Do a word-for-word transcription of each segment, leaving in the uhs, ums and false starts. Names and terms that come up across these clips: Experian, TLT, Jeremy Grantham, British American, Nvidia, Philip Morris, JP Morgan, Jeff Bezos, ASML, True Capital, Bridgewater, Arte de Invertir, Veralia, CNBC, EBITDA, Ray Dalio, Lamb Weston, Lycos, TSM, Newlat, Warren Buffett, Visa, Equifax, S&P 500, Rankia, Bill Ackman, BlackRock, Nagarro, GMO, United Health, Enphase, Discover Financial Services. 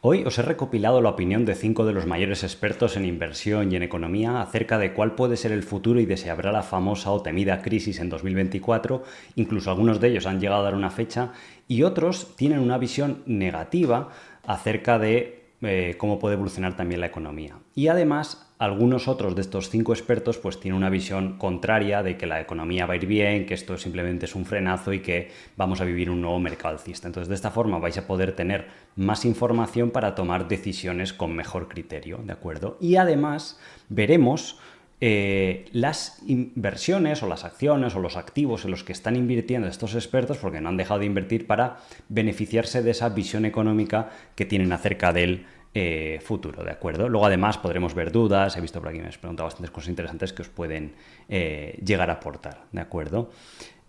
Hoy os he recopilado la opinión de cinco de los mayores expertos en inversión y en economía acerca de cuál puede ser el futuro y de si habrá la famosa o temida crisis en dos mil veinticuatro, incluso algunos de ellos han llegado a dar una fecha y otros tienen una visión negativa acerca de eh, cómo puede evolucionar también la economía. Y además, algunos otros de estos cinco expertos pues tienen una visión contraria de que la economía va a ir bien, que esto simplemente es un frenazo y que vamos a vivir un nuevo mercado alcista. Entonces, de esta forma vais a poder tener más información para tomar decisiones con mejor criterio, ¿de acuerdo? Y además veremos eh, las inversiones o las acciones o los activos en los que están invirtiendo estos expertos porque no han dejado de invertir para beneficiarse de esa visión económica que tienen acerca del Eh, futuro, ¿de acuerdo? Luego además podremos ver dudas, he visto por aquí, me has preguntado bastantes cosas interesantes que os pueden eh, llegar a aportar, ¿de acuerdo?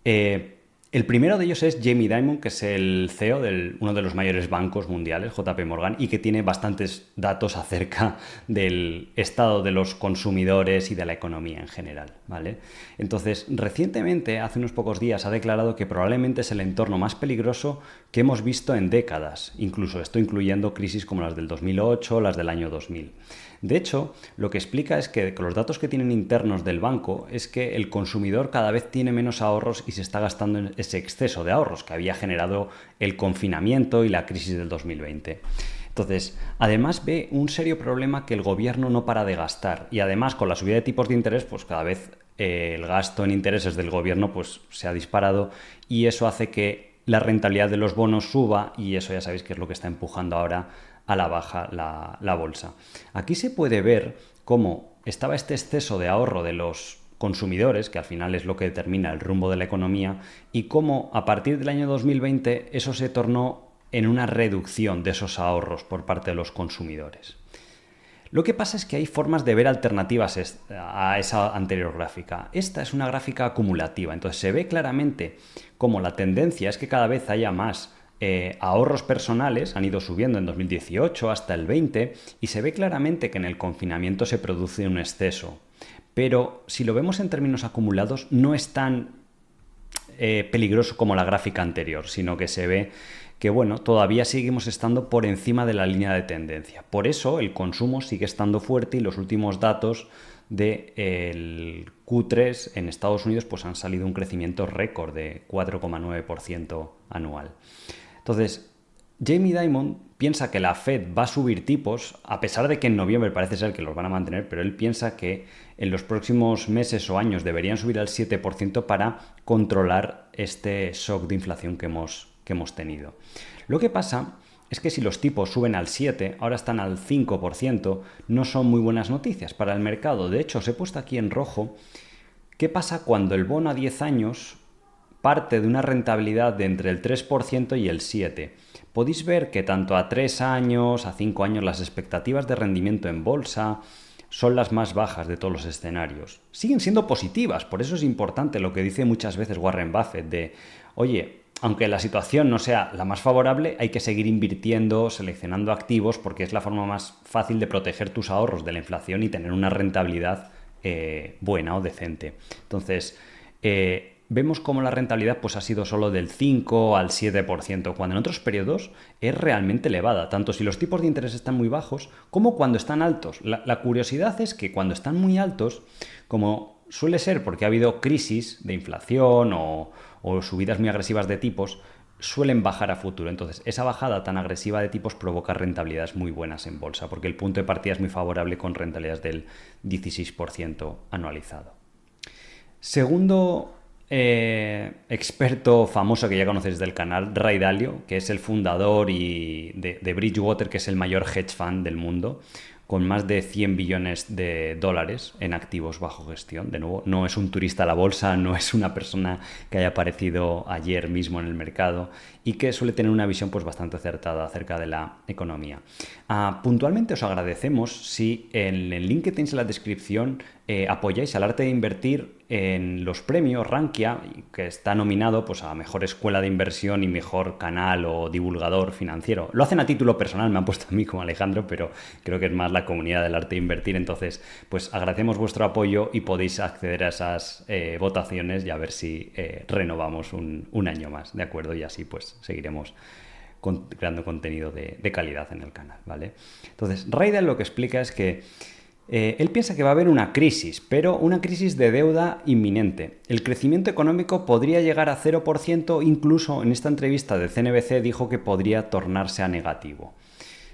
Eh, el primero de ellos es Jamie Dimon, que es el C E O de uno de los mayores bancos mundiales, J P Morgan, y que tiene bastantes datos acerca del estado de los consumidores y de la economía en general, ¿vale? Entonces, recientemente, hace unos pocos días, ha declarado que probablemente es el entorno más peligroso que hemos visto en décadas, incluso esto incluyendo crisis como las del dos mil ocho, las del año dos mil. De hecho, lo que explica es que con los datos que tienen internos del banco es que el consumidor cada vez tiene menos ahorros y se está gastando en ese exceso de ahorros que había generado el confinamiento y la crisis del dos mil veinte. Entonces, además ve un serio problema que el gobierno no para de gastar y además con la subida de tipos de interés, pues cada vez eh, el gasto en intereses del gobierno pues, se ha disparado y eso hace que la rentabilidad de los bonos suba y eso ya sabéis que es lo que está empujando ahora a la baja la, la bolsa. Aquí se puede ver cómo estaba este exceso de ahorro de los consumidores, que al final es lo que determina el rumbo de la economía, y cómo a partir del año dos mil veinte eso se tornó en una reducción de esos ahorros por parte de los consumidores. Lo que pasa es que hay formas de ver alternativas a esa anterior gráfica. Esta es una gráfica acumulativa, entonces se ve claramente cómo la tendencia es que cada vez haya más eh, ahorros personales, han ido subiendo en dos mil dieciocho hasta el veinte y se ve claramente que en el confinamiento se produce un exceso. Pero si lo vemos en términos acumulados no es tan eh, peligroso como la gráfica anterior, sino que se ve que bueno, todavía seguimos estando por encima de la línea de tendencia. Por eso el consumo sigue estando fuerte y los últimos datos del Q tres en Estados Unidos pues han salido un crecimiento récord de cuatro coma nueve por ciento anual. Entonces, Jamie Dimon piensa que la Fed va a subir tipos, a pesar de que en noviembre parece ser que los van a mantener, pero él piensa que en los próximos meses o años deberían subir al siete por ciento para controlar este shock de inflación que hemos que hemos tenido. Lo que pasa es que si los tipos suben al siete, ahora están al cinco por ciento, no son muy buenas noticias para el mercado. De hecho, os he puesto aquí en rojo qué pasa cuando el bono a diez años parte de una rentabilidad de entre el tres por ciento y el siete por ciento. Podéis ver que tanto a tres años, a cinco años, las expectativas de rendimiento en bolsa son las más bajas de todos los escenarios. Siguen siendo positivas, por eso es importante lo que dice muchas veces Warren Buffett de, oye, aunque la situación no sea la más favorable, hay que seguir invirtiendo, seleccionando activos, porque es la forma más fácil de proteger tus ahorros de la inflación y tener una rentabilidad eh, buena o decente. Entonces, eh, vemos cómo la rentabilidad pues, ha sido solo del cinco al siete por ciento, cuando en otros periodos es realmente elevada, tanto si los tipos de interés están muy bajos como cuando están altos. La, la curiosidad es que cuando están muy altos, como suele ser porque ha habido crisis de inflación o... o subidas muy agresivas de tipos, suelen bajar a futuro. Entonces, esa bajada tan agresiva de tipos provoca rentabilidades muy buenas en bolsa, porque el punto de partida es muy favorable con rentabilidades del dieciséis por ciento anualizado. Segundo eh, experto famoso que ya conocéis del canal, Ray Dalio, que es el fundador y de, de Bridgewater, que es el mayor hedge fund del mundo, con más de cien billones de dólares en activos bajo gestión. De nuevo, no es un turista a la bolsa, no es una persona que haya aparecido ayer mismo en el mercado y que suele tener una visión pues, bastante acertada acerca de la economía. Ah, puntualmente os agradecemos si en el link que tenéis en la descripción eh, apoyáis al Arte de Invertir en los premios Rankia, que está nominado pues, a Mejor Escuela de Inversión y Mejor Canal o Divulgador Financiero. Lo hacen a título personal, me han puesto a mí como Alejandro, pero creo que es más la comunidad del Arte de Invertir. Entonces, pues agradecemos vuestro apoyo y podéis acceder a esas eh, votaciones y a ver si eh, renovamos un, un año más, ¿de acuerdo? Y así pues seguiremos con, creando contenido de, de calidad en el canal, ¿vale? Entonces, Ray Dalio lo que explica es que eh, él piensa que va a haber una crisis, pero una crisis de deuda inminente. El crecimiento económico podría llegar a cero por ciento, incluso en esta entrevista de C N B C dijo que podría tornarse a negativo.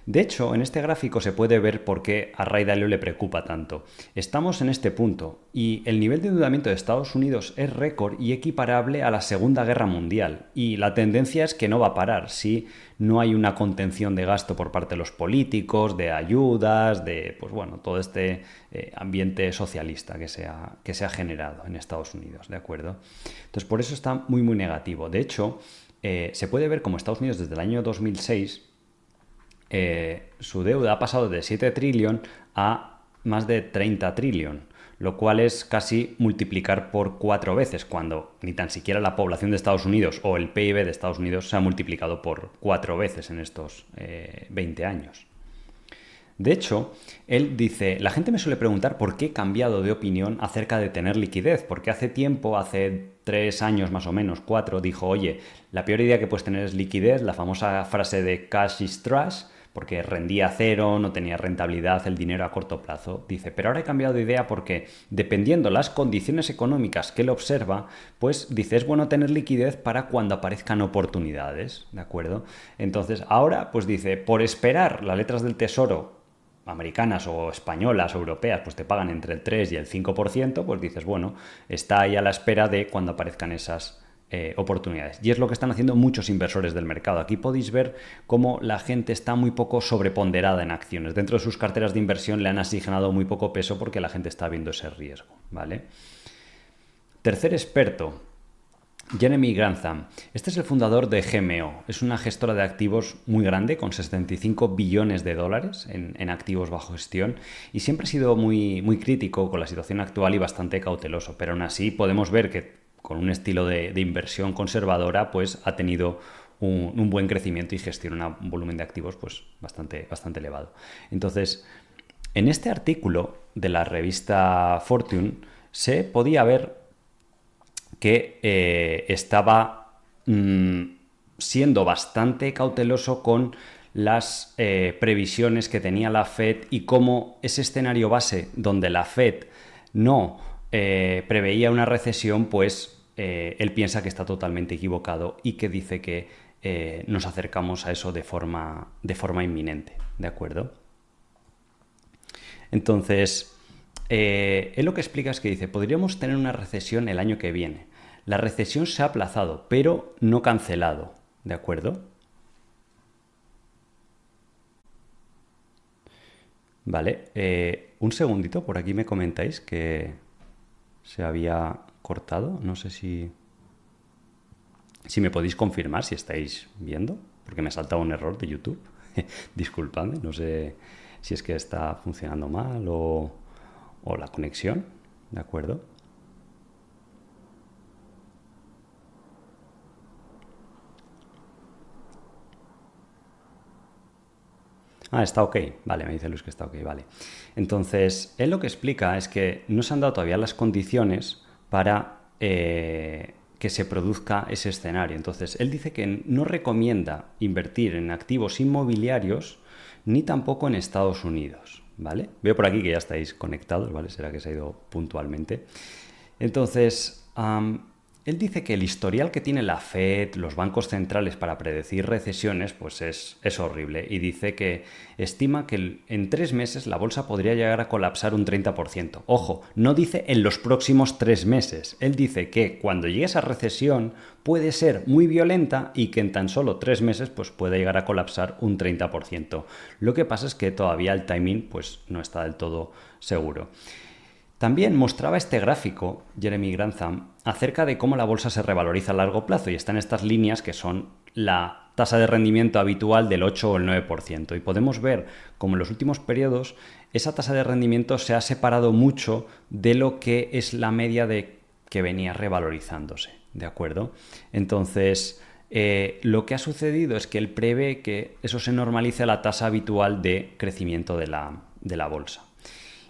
De hecho, en este gráfico se puede ver por qué a Ray Dalio le preocupa tanto. Estamos en este punto y el nivel de endeudamiento de Estados Unidos es récord y equiparable a la Segunda Guerra Mundial. Y la tendencia es que no va a parar si no hay una contención de gasto por parte de los políticos, de ayudas, de pues bueno, todo este eh, ambiente socialista que se, ha, que se ha generado en Estados Unidos, ¿de acuerdo? Entonces, por eso está muy, muy negativo. De hecho, eh, se puede ver como Estados Unidos desde el año dos mil seis... Eh, su deuda ha pasado de siete trillón a más de treinta trillón, lo cual es casi multiplicar por cuatro veces, cuando ni tan siquiera la población de Estados Unidos o el P I B de Estados Unidos se ha multiplicado por cuatro veces en estos eh, veinte años. De hecho, él dice, la gente me suele preguntar por qué he cambiado de opinión acerca de tener liquidez, porque hace tiempo, hace tres años más o menos, cuatro, dijo, oye, la peor idea que puedes tener es liquidez, la famosa frase de cash is trash, porque rendía cero, no tenía rentabilidad, el dinero a corto plazo. Dice, pero ahora he cambiado de idea porque dependiendo las condiciones económicas que él observa, pues dice, es bueno tener liquidez para cuando aparezcan oportunidades, ¿de acuerdo? Entonces, ahora, pues dice, por esperar las letras del Tesoro americanas o españolas o europeas, pues te pagan entre el tres y el cinco por ciento, pues dices, bueno, está ahí a la espera de cuando aparezcan esas Eh, oportunidades. Y es lo que están haciendo muchos inversores del mercado. Aquí podéis ver cómo la gente está muy poco sobreponderada en acciones. Dentro de sus carteras de inversión le han asignado muy poco peso porque la gente está viendo ese riesgo, ¿vale? Tercer experto, Jeremy Grantham. Este es el fundador de G M O. Es una gestora de activos muy grande, con sesenta y cinco billones de dólares en, en activos bajo gestión. Y siempre ha sido muy, muy crítico con la situación actual y bastante cauteloso. Pero aún así podemos ver que con un estilo de, de inversión conservadora, pues ha tenido un, un buen crecimiento y gestiona un volumen de activos pues, bastante, bastante elevado. Entonces, en este artículo de la revista Fortune se podía ver que eh, estaba mmm, siendo bastante cauteloso con las eh, previsiones que tenía la Fed y cómo ese escenario base donde la Fed no Eh, preveía una recesión, pues eh, él piensa que está totalmente equivocado y que dice que eh, nos acercamos a eso de forma, de forma inminente, ¿de acuerdo? Entonces, eh, él lo que explica es que dice, podríamos tener una recesión el año que viene. La recesión se ha aplazado, pero no cancelado, ¿de acuerdo? Vale, eh, un segundito, por aquí me comentáis que se había cortado, no sé si, si me podéis confirmar si estáis viendo, porque me ha saltado un error de YouTube, disculpadme, no sé si es que está funcionando mal o, o la conexión, ¿de acuerdo? Ah, está ok. Vale, me dice Luis que está ok, vale. Entonces, él lo que explica es que no se han dado todavía las condiciones para eh, que se produzca ese escenario. Entonces, él dice que no recomienda invertir en activos inmobiliarios ni tampoco en Estados Unidos, ¿vale? Veo por aquí que ya estáis conectados, ¿vale? Será que se ha ido puntualmente. Entonces, Um, él dice que el historial que tiene la Fed, los bancos centrales para predecir recesiones, pues es, es horrible. Y dice que estima que en tres meses la bolsa podría llegar a colapsar un treinta por ciento. Ojo, no dice en los próximos tres meses. Él dice que cuando llegue esa recesión puede ser muy violenta y que en tan solo tres meses pues puede llegar a colapsar un treinta por ciento. Lo que pasa es que todavía el timing pues, no está del todo seguro. También mostraba este gráfico, Jeremy Grantham, acerca de cómo la bolsa se revaloriza a largo plazo y están estas líneas que son la tasa de rendimiento habitual del ocho o el nueve por ciento. Y podemos ver cómo en los últimos periodos esa tasa de rendimiento se ha separado mucho de lo que es la media de que venía revalorizándose, ¿de acuerdo? Entonces, eh, lo que ha sucedido es que él prevé que eso se normalice a la tasa habitual de crecimiento de la, de la bolsa.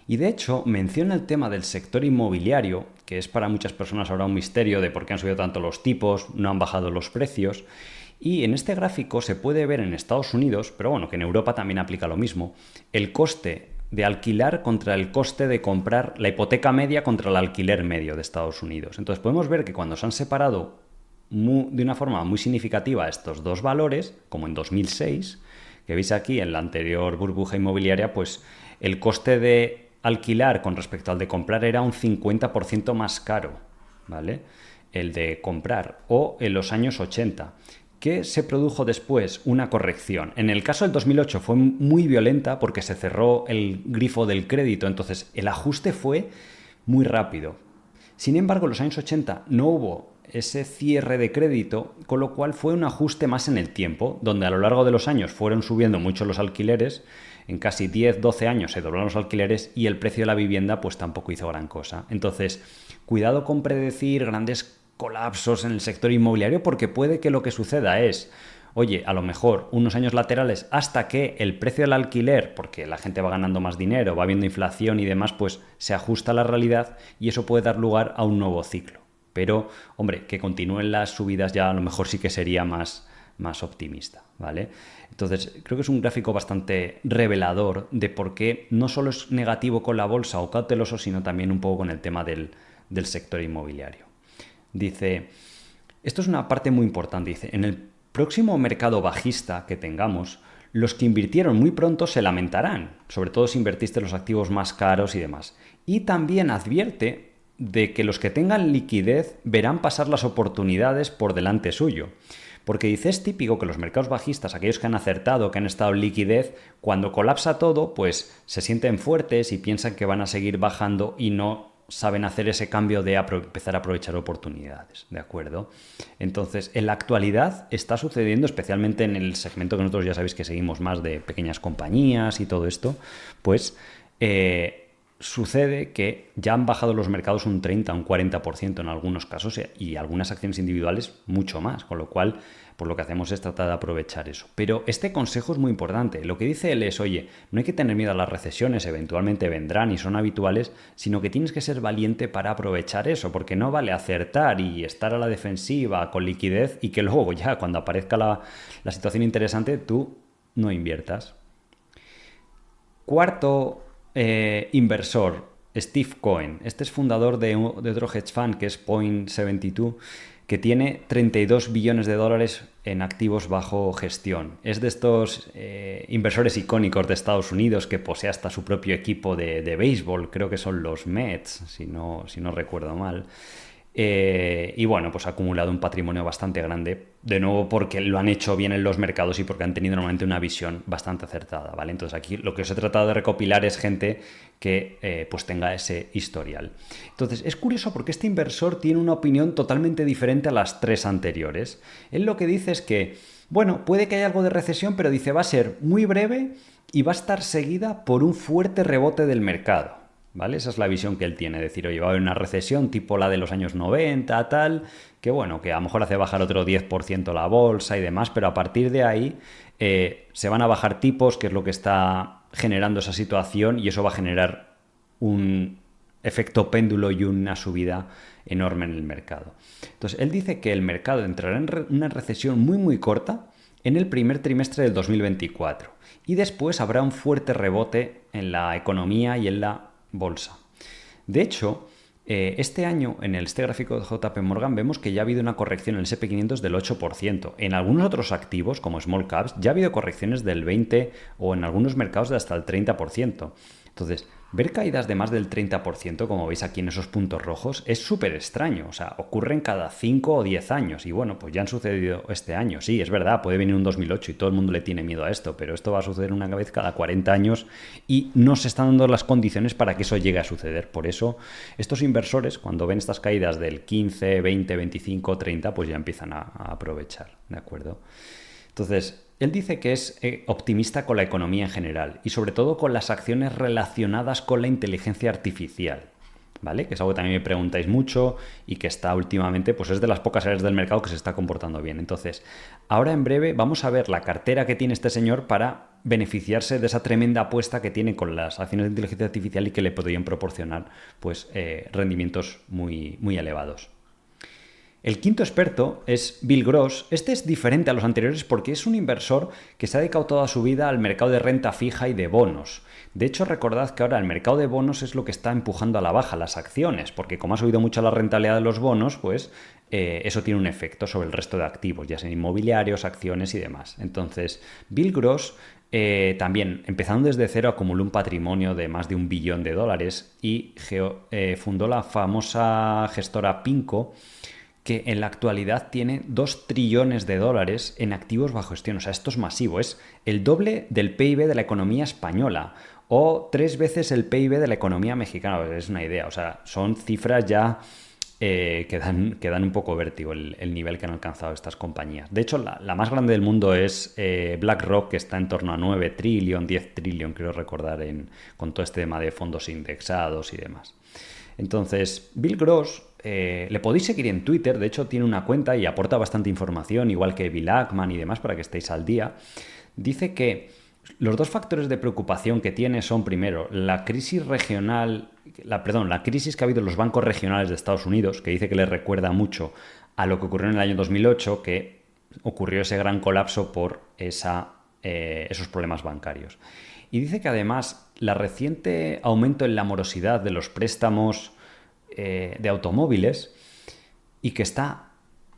Y de hecho menciona el tema del sector inmobiliario, que es para muchas personas ahora un misterio de por qué han subido tanto los tipos, no han bajado los precios, Y en este gráfico se puede ver en Estados Unidos, pero bueno, que en Europa también aplica lo mismo, el coste de alquilar contra el coste de comprar, la hipoteca media contra el alquiler medio de Estados Unidos. Entonces podemos ver que cuando se han separado muy, de una forma muy significativa estos dos valores, como en dos mil seis, que veis aquí en la anterior burbuja inmobiliaria, pues el coste de alquilar con respecto al de comprar era un cincuenta por ciento más caro, ¿vale? El de comprar, o en los años ochenta. Que se produjo después una corrección. En el caso del dos mil ocho fue muy violenta porque se cerró el grifo del crédito, entonces el ajuste fue muy rápido. Sin embargo, en los años ochenta no hubo ese cierre de crédito, con lo cual fue un ajuste más en el tiempo, donde a lo largo de los años fueron subiendo mucho los alquileres, en casi diez, doce años se doblaron los alquileres y el precio de la vivienda pues tampoco hizo gran cosa. Entonces, cuidado con predecir grandes colapsos en el sector inmobiliario, porque puede que lo que suceda es, oye, a lo mejor unos años laterales hasta que el precio del alquiler, porque la gente va ganando más dinero, va habiendo inflación y demás, pues se ajusta a la realidad y eso puede dar lugar a un nuevo ciclo. Pero, hombre, que continúen las subidas ya a lo mejor sí que sería más, más optimista, ¿vale? Entonces, creo que es un gráfico bastante revelador de por qué no solo es negativo con la bolsa o cauteloso, sino también un poco con el tema del, del sector inmobiliario. Dice, esto es una parte muy importante, dice, en el próximo mercado bajista que tengamos, los que invirtieron muy pronto se lamentarán, sobre todo si invertiste en los activos más caros y demás. Y también advierte de que los que tengan liquidez verán pasar las oportunidades por delante suyo. Porque dice, es típico que los mercados bajistas, aquellos que han acertado, que han estado en liquidez, cuando colapsa todo, pues se sienten fuertes y piensan que van a seguir bajando y no saben hacer ese cambio de empezar a aprovechar oportunidades, ¿de acuerdo? Entonces, en la actualidad está sucediendo, especialmente en el segmento que nosotros ya sabéis que seguimos más de pequeñas compañías y todo esto, pues eh, sucede que ya han bajado los mercados un treinta, un cuarenta por ciento en algunos casos y algunas acciones individuales mucho más, con lo cual, pues lo que hacemos es tratar de aprovechar eso. Pero este consejo es muy importante. Lo que dice él es, oye, no hay que tener miedo a las recesiones, eventualmente vendrán y son habituales, sino que tienes que ser valiente para aprovechar eso, porque no vale acertar y estar a la defensiva con liquidez y que luego ya cuando aparezca la, la situación interesante tú no inviertas. Cuarto eh, inversor, Steve Cohen. Este es fundador de, de otro hedge fund que es Point setenta y dos, que tiene treinta y dos billones de dólares en activos bajo gestión. Es de estos eh, inversores icónicos de Estados Unidos que posee hasta su propio equipo de, de béisbol, creo que son los Mets, si no, si no recuerdo mal. Eh, y bueno, pues ha acumulado un patrimonio bastante grande, de nuevo porque lo han hecho bien en los mercados y porque han tenido normalmente una visión bastante acertada, ¿vale? Entonces aquí lo que os he tratado de recopilar es gente que eh, pues tenga ese historial. Entonces, es curioso porque este inversor tiene una opinión totalmente diferente a las tres anteriores. Él lo que dice es que, bueno, puede que haya algo de recesión, pero dice va a ser muy breve y va a estar seguida por un fuerte rebote del mercado, ¿vale? Esa es la visión que él tiene, decir, oye, va a haber una recesión tipo la de los años noventa, tal, que bueno, que a lo mejor hace bajar otro diez por ciento la bolsa y demás, pero a partir de ahí eh, se van a bajar tipos, que es lo que está generando esa situación, y eso va a generar un efecto péndulo y una subida enorme en el mercado. Entonces, él dice que el mercado entrará en una recesión muy muy corta en el primer trimestre del dos mil veinticuatro y después habrá un fuerte rebote en la economía y en la bolsa. De hecho, eh, este año en el este gráfico de J P Morgan vemos que ya ha habido una corrección en el ese and pe quinientos del ocho por ciento. En algunos otros activos, como small caps, ya ha habido correcciones del veinte por ciento o en algunos mercados de hasta el treinta por ciento. Entonces, ver caídas de más del treinta por ciento, como veis aquí en esos puntos rojos, es súper extraño. O sea, ocurren cada cinco o diez años. Y bueno, pues ya han sucedido este año. Sí, es verdad, puede venir un dos mil ocho y todo el mundo le tiene miedo a esto, pero esto va a suceder una vez cada cuarenta años y no se están dando las condiciones para que eso llegue a suceder. Por eso, estos inversores, cuando ven estas caídas del quince, veinte, veinticinco, treinta, pues ya empiezan a, a aprovechar, ¿de acuerdo? Entonces, él dice que es optimista con la economía en general y sobre todo con las acciones relacionadas con la inteligencia artificial, ¿vale? Que es algo que también me preguntáis mucho y que está últimamente, pues es de las pocas áreas del mercado que se está comportando bien. Entonces, ahora en breve vamos a ver la cartera que tiene este señor para beneficiarse de esa tremenda apuesta que tiene con las acciones de inteligencia artificial y que le podrían proporcionar pues, eh, rendimientos muy, muy elevados. El quinto experto es Bill Gross. Este es diferente a los anteriores porque es un inversor que se ha dedicado toda su vida al mercado de renta fija y de bonos. De hecho, recordad que ahora el mercado de bonos es lo que está empujando a la baja las acciones, porque como ha subido mucho la rentabilidad de los bonos, pues eh, eso tiene un efecto sobre el resto de activos, ya sean inmobiliarios, acciones y demás. Entonces, Bill Gross eh, también, empezando desde cero, acumuló un patrimonio de más de un billón de dólares y geo, eh, fundó la famosa gestora Pinco, que en la actualidad tiene dos trillones de dólares en activos bajo gestión. O sea, esto es masivo. Es el doble del P I B de la economía española o tres veces el P I B de la economía mexicana. Es una idea. O sea, son cifras ya eh, que, dan, que dan un poco vértigo el, el nivel que han alcanzado estas compañías. De hecho, la, la más grande del mundo es eh, BlackRock, que está en torno a nueve trillón, diez trillón, creo recordar, en, con todo este tema de fondos indexados y demás. Entonces, Bill Gross eh, le podéis seguir en Twitter. De hecho, tiene una cuenta y aporta bastante información, igual que Bill Ackman y demás, para que estéis al día. Dice que los dos factores de preocupación que tiene son, primero, la crisis regional, la, perdón, la crisis que ha habido en los bancos regionales de Estados Unidos, que dice que le recuerda mucho a lo que ocurrió en el año dos mil ocho, que ocurrió ese gran colapso por esa, eh, esos problemas bancarios. Y dice que además la reciente aumento en la morosidad de los préstamos eh, de automóviles, y que está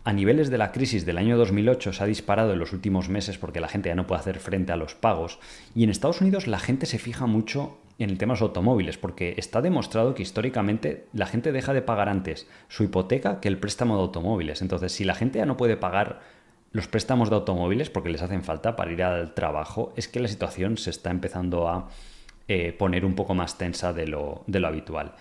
a niveles de la crisis del año dos mil ocho, se ha disparado en los últimos meses porque la gente ya no puede hacer frente a los pagos. Y en Estados Unidos la gente se fija mucho en el tema de los automóviles porque está demostrado que históricamente la gente deja de pagar antes su hipoteca que el préstamo de automóviles. Entonces, si la gente ya no puede pagar los préstamos de automóviles porque les hacen falta para ir al trabajo, es que la situación se está empezando a eh, poner un poco más tensa de lo, de lo habitual.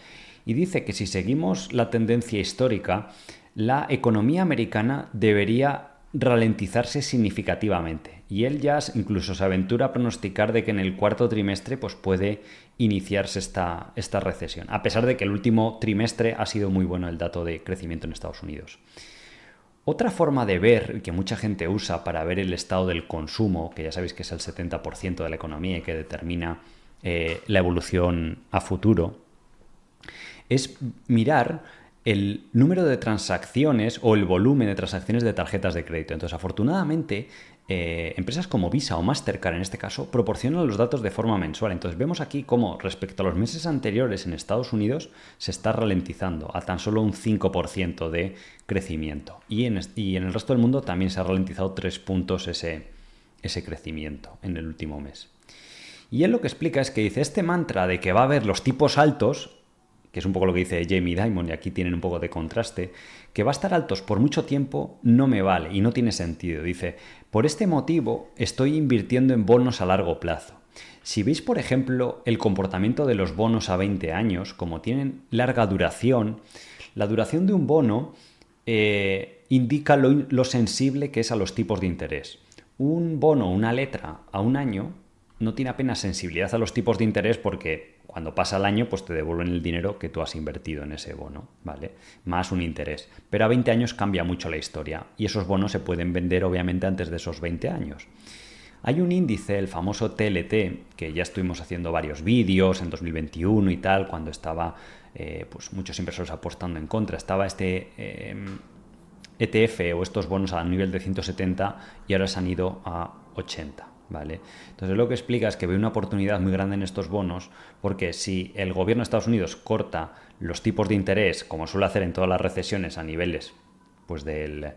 Y dice que si seguimos la tendencia histórica, la economía americana debería ralentizarse significativamente. Y él ya incluso se aventura a pronosticar de que en el cuarto trimestre pues puede iniciarse esta, esta recesión, a pesar de que el último trimestre ha sido muy bueno el dato de crecimiento en Estados Unidos. Otra forma de ver, que mucha gente usa para ver el estado del consumo, que ya sabéis que es el setenta por ciento de la economía y que determina eh, la evolución a futuro, es mirar el número de transacciones o el volumen de transacciones de tarjetas de crédito. Entonces, afortunadamente, eh, empresas como Visa o Mastercard, en este caso, proporcionan los datos de forma mensual. Entonces, vemos aquí cómo, respecto a los meses anteriores en Estados Unidos, se está ralentizando a tan solo un cinco por ciento de crecimiento. Y en, y en el resto del mundo también se ha ralentizado tres puntos ese, ese crecimiento en el último mes. Y él lo que explica es que dice, este mantra de que va a haber los tipos altos, que es un poco lo que dice Jamie Dimon, y aquí tienen un poco de contraste, que va a estar altos por mucho tiempo, no me vale y no tiene sentido. Dice, por este motivo estoy invirtiendo en bonos a largo plazo. Si veis, por ejemplo, el comportamiento de los bonos a veinte años, como tienen larga duración, la duración de un bono eh, indica lo, lo sensible que es a los tipos de interés. Un bono, una letra a un año, no tiene apenas sensibilidad a los tipos de interés porque cuando pasa el año, pues te devuelven el dinero que tú has invertido en ese bono, ¿vale? Más un interés. Pero a veinte años cambia mucho la historia y esos bonos se pueden vender, obviamente, antes de esos veinte años. Hay un índice, el famoso T L T, que ya estuvimos haciendo varios vídeos en dos mil veintiuno y tal, cuando estaba, eh, pues muchos inversores apostando en contra. Estaba este eh, E T F o estos bonos a nivel de ciento setenta y ahora se han ido a ochenta. ¿Vale? Entonces lo que explica es que ve una oportunidad muy grande en estos bonos porque si el gobierno de Estados Unidos corta los tipos de interés, como suele hacer en todas las recesiones, a niveles pues del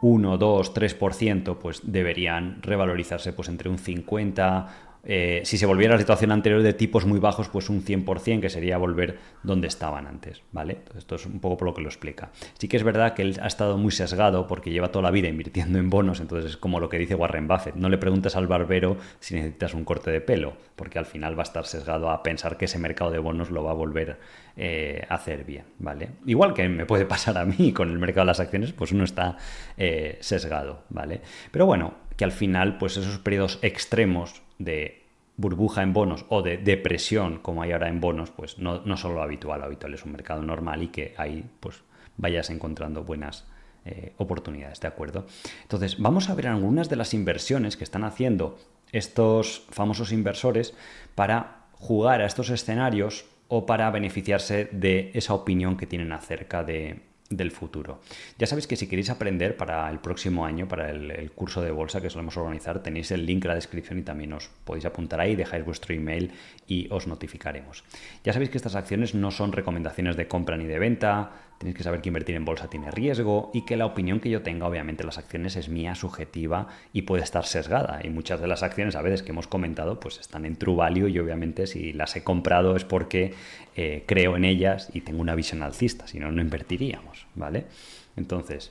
uno, dos, tres por ciento, pues deberían revalorizarse pues entre un cincuenta por ciento. Eh, si se volviera a la situación anterior de tipos muy bajos, pues un cien por ciento, que sería volver donde estaban antes, ¿vale? Entonces, esto es un poco por lo que lo explica. Sí que es verdad que él ha estado muy sesgado porque lleva toda la vida invirtiendo en bonos, entonces es como lo que dice Warren Buffett, no le preguntas al barbero si necesitas un corte de pelo, porque al final va a estar sesgado a pensar que ese mercado de bonos lo va a volver eh, a hacer bien, ¿vale? Igual que me puede pasar a mí con el mercado de las acciones, pues uno está eh, sesgado, ¿vale? Pero bueno, que al final, pues esos periodos extremos de burbuja en bonos o de depresión como hay ahora en bonos, pues no, no son lo habitual. Lo habitual es un mercado normal y que ahí pues vayas encontrando buenas eh, oportunidades, ¿de acuerdo? Entonces vamos a ver algunas de las inversiones que están haciendo estos famosos inversores para jugar a estos escenarios o para beneficiarse de esa opinión que tienen acerca de del futuro. Ya sabéis que si queréis aprender para el próximo año, para el, el curso de bolsa que solemos organizar, tenéis el link en la descripción y también os podéis apuntar ahí, dejáis vuestro email y os notificaremos. Ya sabéis que estas acciones no son recomendaciones de compra ni de venta, tenéis que saber que invertir en bolsa tiene riesgo y que la opinión que yo tenga, obviamente, las acciones es mía, subjetiva y puede estar sesgada. Y muchas de las acciones, a veces, que hemos comentado, pues están en True Value y obviamente si las he comprado es porque eh, creo en ellas y tengo una visión alcista, si no, no invertiríamos. ¿Vale? Entonces,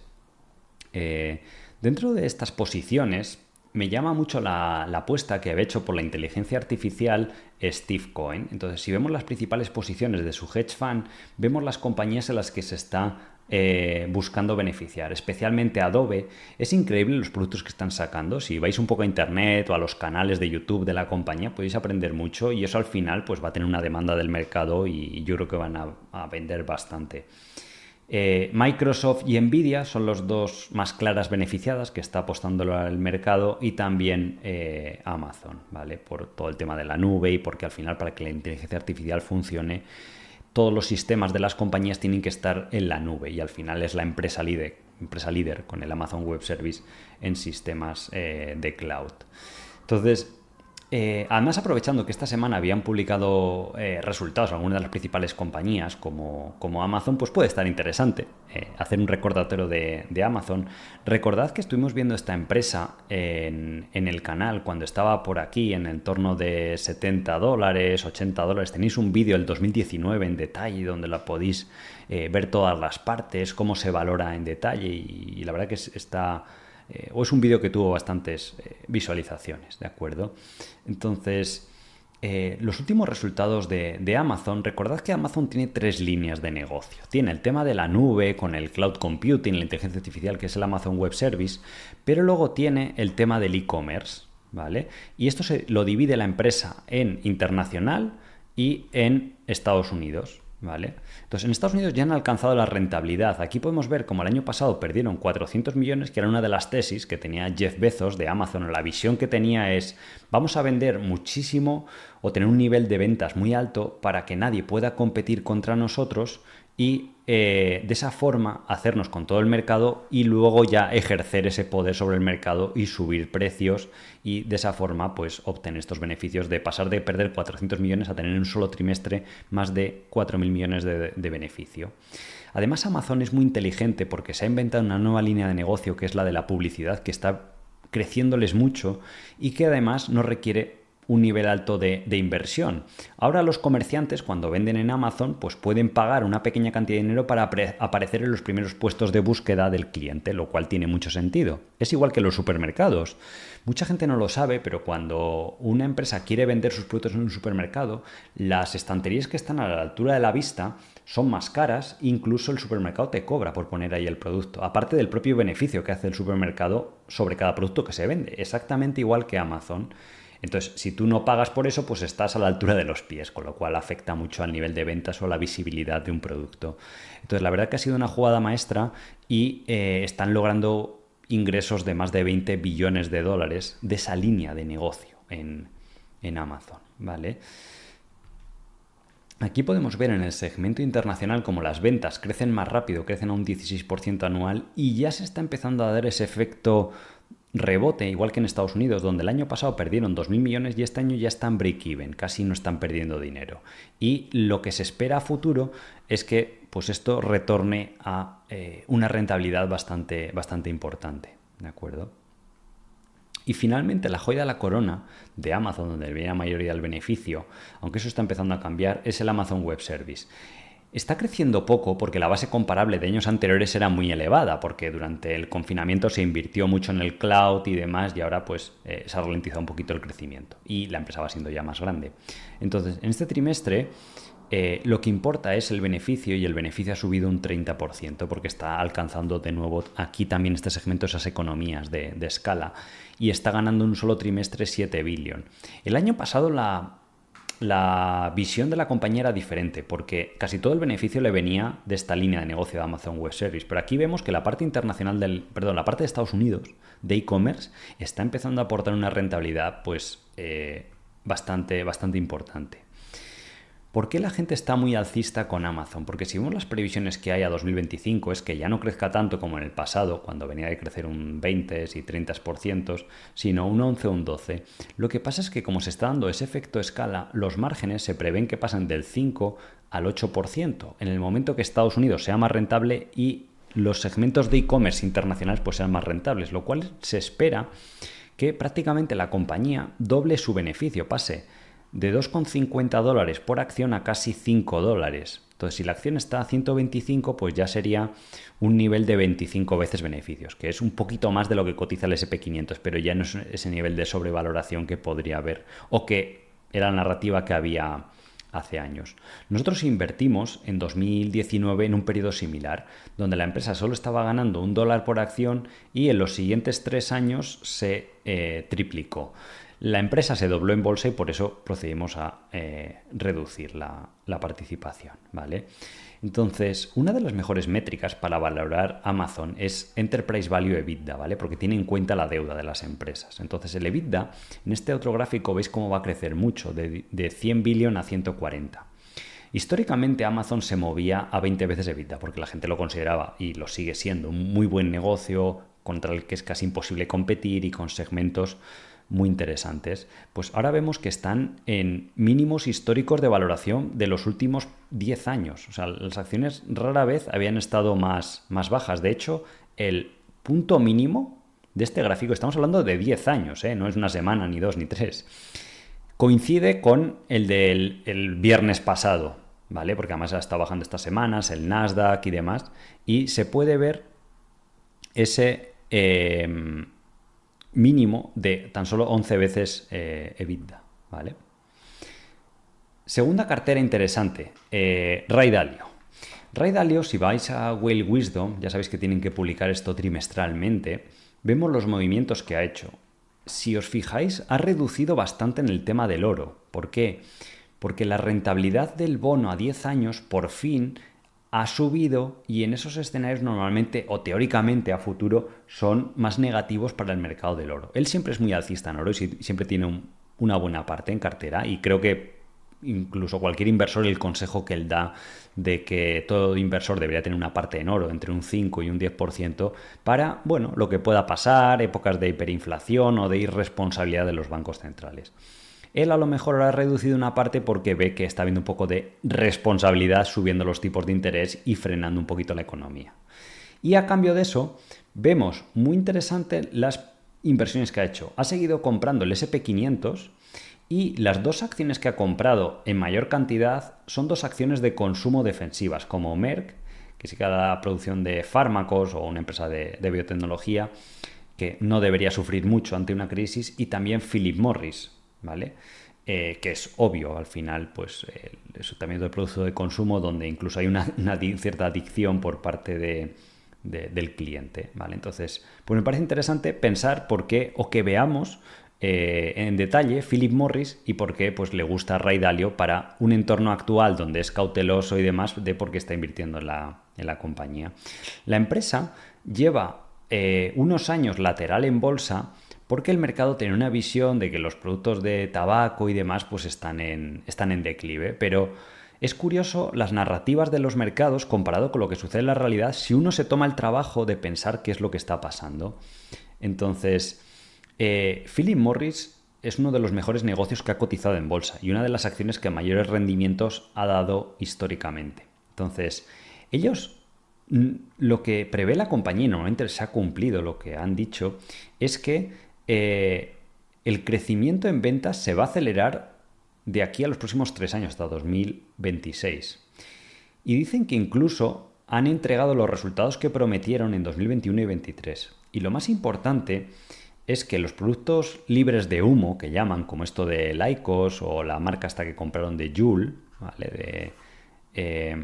eh, dentro de estas posiciones me llama mucho la, la apuesta que había hecho por la inteligencia artificial Steve Cohen. Entonces, si vemos las principales posiciones de su hedge fund, vemos las compañías en las que se está Eh, buscando beneficiar, especialmente Adobe. Es increíble los productos que están sacando. Si vais un poco a internet o a los canales de YouTube de la compañía, podéis aprender mucho y eso al final pues va a tener una demanda del mercado y yo creo que van a, a vender bastante. Eh, Microsoft y Nvidia son los dos más claras beneficiadas que está apostándolo al mercado, y también eh, Amazon, ¿vale? Por todo el tema de la nube y porque al final, para que la inteligencia artificial funcione, todos los sistemas de las compañías tienen que estar en la nube y al final es la empresa líder, empresa líder con el Amazon Web Service en sistemas eh, de cloud. Entonces, Eh, además, aprovechando que esta semana habían publicado eh, resultados algunas de las principales compañías como, como Amazon, pues puede estar interesante eh, hacer un recordatorio de, de Amazon. Recordad que estuvimos viendo esta empresa en, en el canal cuando estaba por aquí en el torno de setenta dólares, ochenta dólares. Tenéis un vídeo del dos mil diecinueve en detalle donde la podéis eh, ver todas las partes, cómo se valora en detalle y, y la verdad que está... Eh, o es un vídeo que tuvo bastantes eh, visualizaciones, ¿de acuerdo? Entonces, eh, los últimos resultados de, de Amazon, recordad que Amazon tiene tres líneas de negocio. Tiene el tema de la nube con el cloud computing, la inteligencia artificial, que es el Amazon Web Service, pero luego tiene el tema del e-commerce, ¿vale? Y esto se lo divide la empresa en internacional y en Estados Unidos, ¿vale? Entonces, en Estados Unidos ya han alcanzado la rentabilidad. Aquí podemos ver como el año pasado perdieron cuatrocientos millones, que era una de las tesis que tenía Jeff Bezos de Amazon. La visión que tenía es: vamos a vender muchísimo o tener un nivel de ventas muy alto para que nadie pueda competir contra nosotros y eh, de esa forma hacernos con todo el mercado y luego ya ejercer ese poder sobre el mercado y subir precios, y de esa forma pues obtener estos beneficios de pasar de perder cuatrocientos millones a tener en un solo trimestre más de cuatro mil millones de, de beneficio. Además, Amazon es muy inteligente porque se ha inventado una nueva línea de negocio que es la de la publicidad, que está creciéndoles mucho y que además no requiere un nivel alto de, de inversión. Ahora los comerciantes, cuando venden en Amazon, pues pueden pagar una pequeña cantidad de dinero para aparecer en los primeros puestos de búsqueda del cliente, lo cual tiene mucho sentido. Es igual que los supermercados. Mucha gente no lo sabe, pero cuando una empresa quiere vender sus productos en un supermercado, las estanterías que están a la altura de la vista son más caras, incluso el supermercado te cobra por poner ahí el producto, aparte del propio beneficio que hace el supermercado sobre cada producto que se vende, exactamente igual que Amazon. Entonces, si tú no pagas por eso, pues estás a la altura de los pies, con lo cual afecta mucho al nivel de ventas o la visibilidad de un producto. Entonces, la verdad que ha sido una jugada maestra y eh, están logrando ingresos de más de veinte billones de dólares de esa línea de negocio en, en Amazon, ¿vale? Aquí podemos ver en el segmento internacional como las ventas crecen más rápido, crecen a un dieciséis por ciento anual, y ya se está empezando a dar ese efecto rebote, igual que en Estados Unidos, donde el año pasado perdieron dos mil millones y este año ya están break-even, casi no están perdiendo dinero. Y lo que se espera a futuro es que pues esto retorne a eh, una rentabilidad bastante, bastante importante, ¿de acuerdo? Y finalmente, la joya de la corona de Amazon, donde viene la mayoría del beneficio, aunque eso está empezando a cambiar, es el Amazon Web Service. Está creciendo poco porque la base comparable de años anteriores era muy elevada, porque durante el confinamiento se invirtió mucho en el cloud y demás, y ahora pues eh, se ha ralentizado un poquito el crecimiento y la empresa va siendo ya más grande. Entonces, en este trimestre eh, lo que importa es el beneficio, y el beneficio ha subido un treinta por ciento porque está alcanzando de nuevo aquí también este segmento esas economías de, de escala, y está ganando en un solo trimestre siete billion. El año pasado la... La visión de la compañía era diferente porque casi todo el beneficio le venía de esta línea de negocio de Amazon Web Service, pero aquí vemos que la parte internacional del, perdón, la parte de Estados Unidos de e-commerce está empezando a aportar una rentabilidad pues eh, bastante, bastante importante. ¿Por qué la gente está muy alcista con Amazon? Porque si vemos las previsiones que hay a dos mil veinticinco, es que ya no crezca tanto como en el pasado, cuando venía de crecer un veinte y treinta por ciento, sino un once o un doce. Lo que pasa es que como se está dando ese efecto escala, los márgenes se prevén que pasan del cinco al ocho por ciento, en el momento que Estados Unidos sea más rentable y los segmentos de e-commerce internacionales pues sean más rentables, lo cual se espera que prácticamente la compañía doble su beneficio, pase de dos con cincuenta dólares por acción a casi cinco dólares. Entonces, si la acción está a ciento veinticinco, pues ya sería un nivel de veinticinco veces beneficios, que es un poquito más de lo que cotiza el ese and pe quinientos, pero ya no es ese nivel de sobrevaloración que podría haber o que era la narrativa que había hace años. Nosotros invertimos en dos mil diecinueve en un periodo similar, donde la empresa solo estaba ganando un dólar por acción y en los siguientes tres años se eh, triplicó. La empresa se dobló en bolsa y por eso procedimos a eh, reducir la, la participación, ¿vale? Entonces, una de las mejores métricas para valorar Amazon es Enterprise Value EBITDA, ¿vale? Porque tiene en cuenta la deuda de las empresas. Entonces, el EBITDA, en este otro gráfico veis cómo va a crecer mucho, de, de cien billón a ciento cuarenta. Históricamente, Amazon se movía a veinte veces EBITDA porque la gente lo consideraba, y lo sigue siendo, un muy buen negocio contra el que es casi imposible competir y con segmentos muy interesantes. Pues ahora vemos que están en mínimos históricos de valoración de los últimos diez años. O sea, las acciones rara vez habían estado más, más bajas. De hecho, el punto mínimo de este gráfico, estamos hablando de diez años, ¿eh? No es una semana, ni dos, ni tres. Coincide con el del el viernes pasado, ¿vale? Porque además ha estado bajando estas semanas, el Nasdaq y demás. Y se puede ver ese... Eh, mínimo de tan solo once veces eh, EBITDA, ¿vale? Segunda cartera interesante, eh, Ray Dalio. Ray Dalio, si vais a Whale Wisdom, ya sabéis que tienen que publicar esto trimestralmente, vemos los movimientos que ha hecho. Si os fijáis, ha reducido bastante en el tema del oro. ¿Por qué? Porque la rentabilidad del bono a diez años, por fin, ha subido, y en esos escenarios normalmente o teóricamente a futuro son más negativos para el mercado del oro. Él siempre es muy alcista en oro y siempre tiene un, una buena parte en cartera, y creo que incluso cualquier inversor, el consejo que él da de que todo inversor debería tener una parte en oro entre un cinco y un diez por ciento para, bueno, lo que pueda pasar, épocas de hiperinflación o de irresponsabilidad de los bancos centrales. Él a lo mejor ha reducido una parte porque ve que está habiendo un poco de responsabilidad subiendo los tipos de interés y frenando un poquito la economía. Y a cambio de eso, vemos muy interesante las inversiones que ha hecho. Ha seguido comprando el ese and pe quinientos y las dos acciones que ha comprado en mayor cantidad son dos acciones de consumo defensivas, como Merck, que se queda a la producción de fármacos, o una empresa de, de biotecnología que no debería sufrir mucho ante una crisis, y también Philip Morris, ¿vale? Eh, que es obvio, al final, pues eh, eso también es el producto de consumo, donde incluso hay una, una cierta adicción por parte de, de, del cliente, ¿vale? Entonces, pues me parece interesante pensar por qué, o que veamos eh, en detalle Philip Morris y por qué pues, le gusta a Ray Dalio para un entorno actual donde es cauteloso y demás, de por qué está invirtiendo en la, en la compañía. La empresa lleva eh, unos años lateral en bolsa, porque el mercado tiene una visión de que los productos de tabaco y demás pues están en, están en declive. Pero es curioso las narrativas de los mercados comparado con lo que sucede en la realidad si uno se toma el trabajo de pensar qué es lo que está pasando. Entonces, eh, Philip Morris es uno de los mejores negocios que ha cotizado en bolsa y una de las acciones que mayores rendimientos ha dado históricamente. Entonces, ellos... lo que prevé la compañía, y normalmente se ha cumplido lo que han dicho, es que Eh, el crecimiento en ventas se va a acelerar de aquí a los próximos tres años, hasta dos mil veintiséis. Y dicen que incluso han entregado los resultados que prometieron en dos mil veintiuno y dos mil veintitrés. Y lo más importante es que los productos libres de humo, que llaman, como esto de Lycos o la marca hasta que compraron de Juul, ¿vale? De, eh,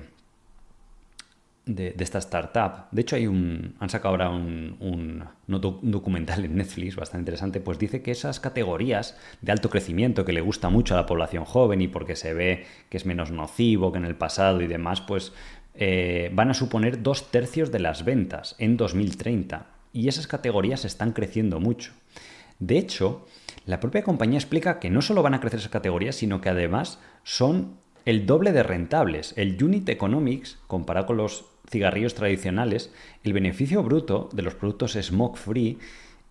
De, de esta startup. De hecho, hay un, han sacado ahora un, un, un documental en Netflix bastante interesante, pues dice que esas categorías de alto crecimiento que le gusta mucho a la población joven y porque se ve que es menos nocivo que en el pasado y demás, pues eh, van a suponer dos tercios de las ventas en dos mil treinta. Y esas categorías están creciendo mucho. De hecho, la propia compañía explica que no solo van a crecer esas categorías, sino que además son el doble de rentables. El Unit Economics, comparado con los cigarrillos tradicionales, el beneficio bruto de los productos smoke-free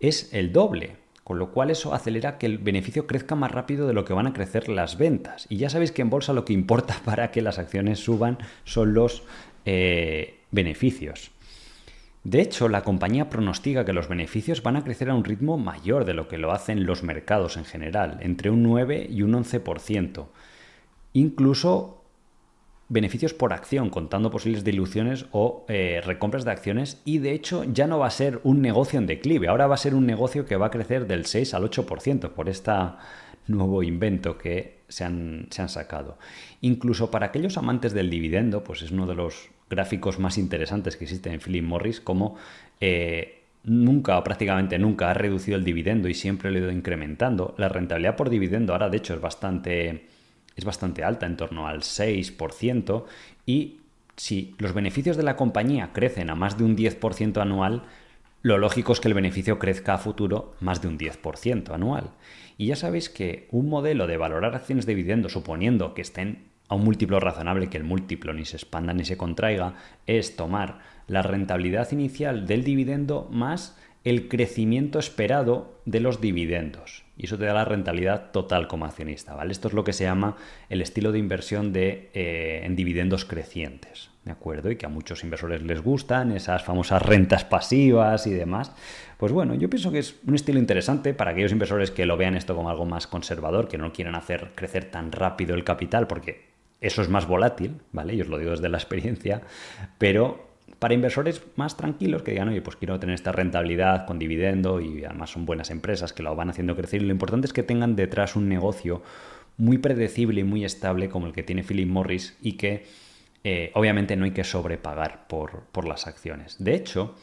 es el doble, con lo cual eso acelera que el beneficio crezca más rápido de lo que van a crecer las ventas. Y ya sabéis que en bolsa lo que importa para que las acciones suban son los eh, beneficios. De hecho, la compañía pronostica que los beneficios van a crecer a un ritmo mayor de lo que lo hacen los mercados en general, entre un nueve y un once por ciento. Incluso beneficios por acción, contando posibles diluciones o eh, recompras de acciones, y de hecho ya no va a ser un negocio en declive, ahora va a ser un negocio que va a crecer del seis al ocho por ciento por este nuevo invento que se han, se han sacado. Incluso para aquellos amantes del dividendo, pues es uno de los gráficos más interesantes que existen en Philip Morris, como eh, nunca o prácticamente nunca ha reducido el dividendo y siempre lo ha ido incrementando. La rentabilidad por dividendo ahora de hecho es bastante... es bastante alta, en torno al seis por ciento, y si los beneficios de la compañía crecen a más de un diez por ciento anual, lo lógico es que el beneficio crezca a futuro más de un diez por ciento anual. Y ya sabéis que un modelo de valorar acciones de dividendo, suponiendo que estén a un múltiplo razonable, que el múltiplo ni se expanda ni se contraiga, es tomar la rentabilidad inicial del dividendo más el crecimiento esperado de los dividendos. Y eso te da la rentabilidad total como accionista, ¿vale? Esto es lo que se llama el estilo de inversión de, eh, en dividendos crecientes, ¿de acuerdo? Y que a muchos inversores les gustan, esas famosas rentas pasivas y demás. Pues bueno, yo pienso que es un estilo interesante para aquellos inversores que lo vean esto como algo más conservador, que no quieran hacer crecer tan rápido el capital, porque eso es más volátil, ¿vale? Yo os lo digo desde la experiencia, pero para inversores más tranquilos que digan, oye, pues quiero tener esta rentabilidad con dividendo y además son buenas empresas que lo van haciendo crecer. Y lo importante es que tengan detrás un negocio muy predecible y muy estable como el que tiene Philip Morris y que eh, obviamente no hay que sobrepagar por, por las acciones. De hecho,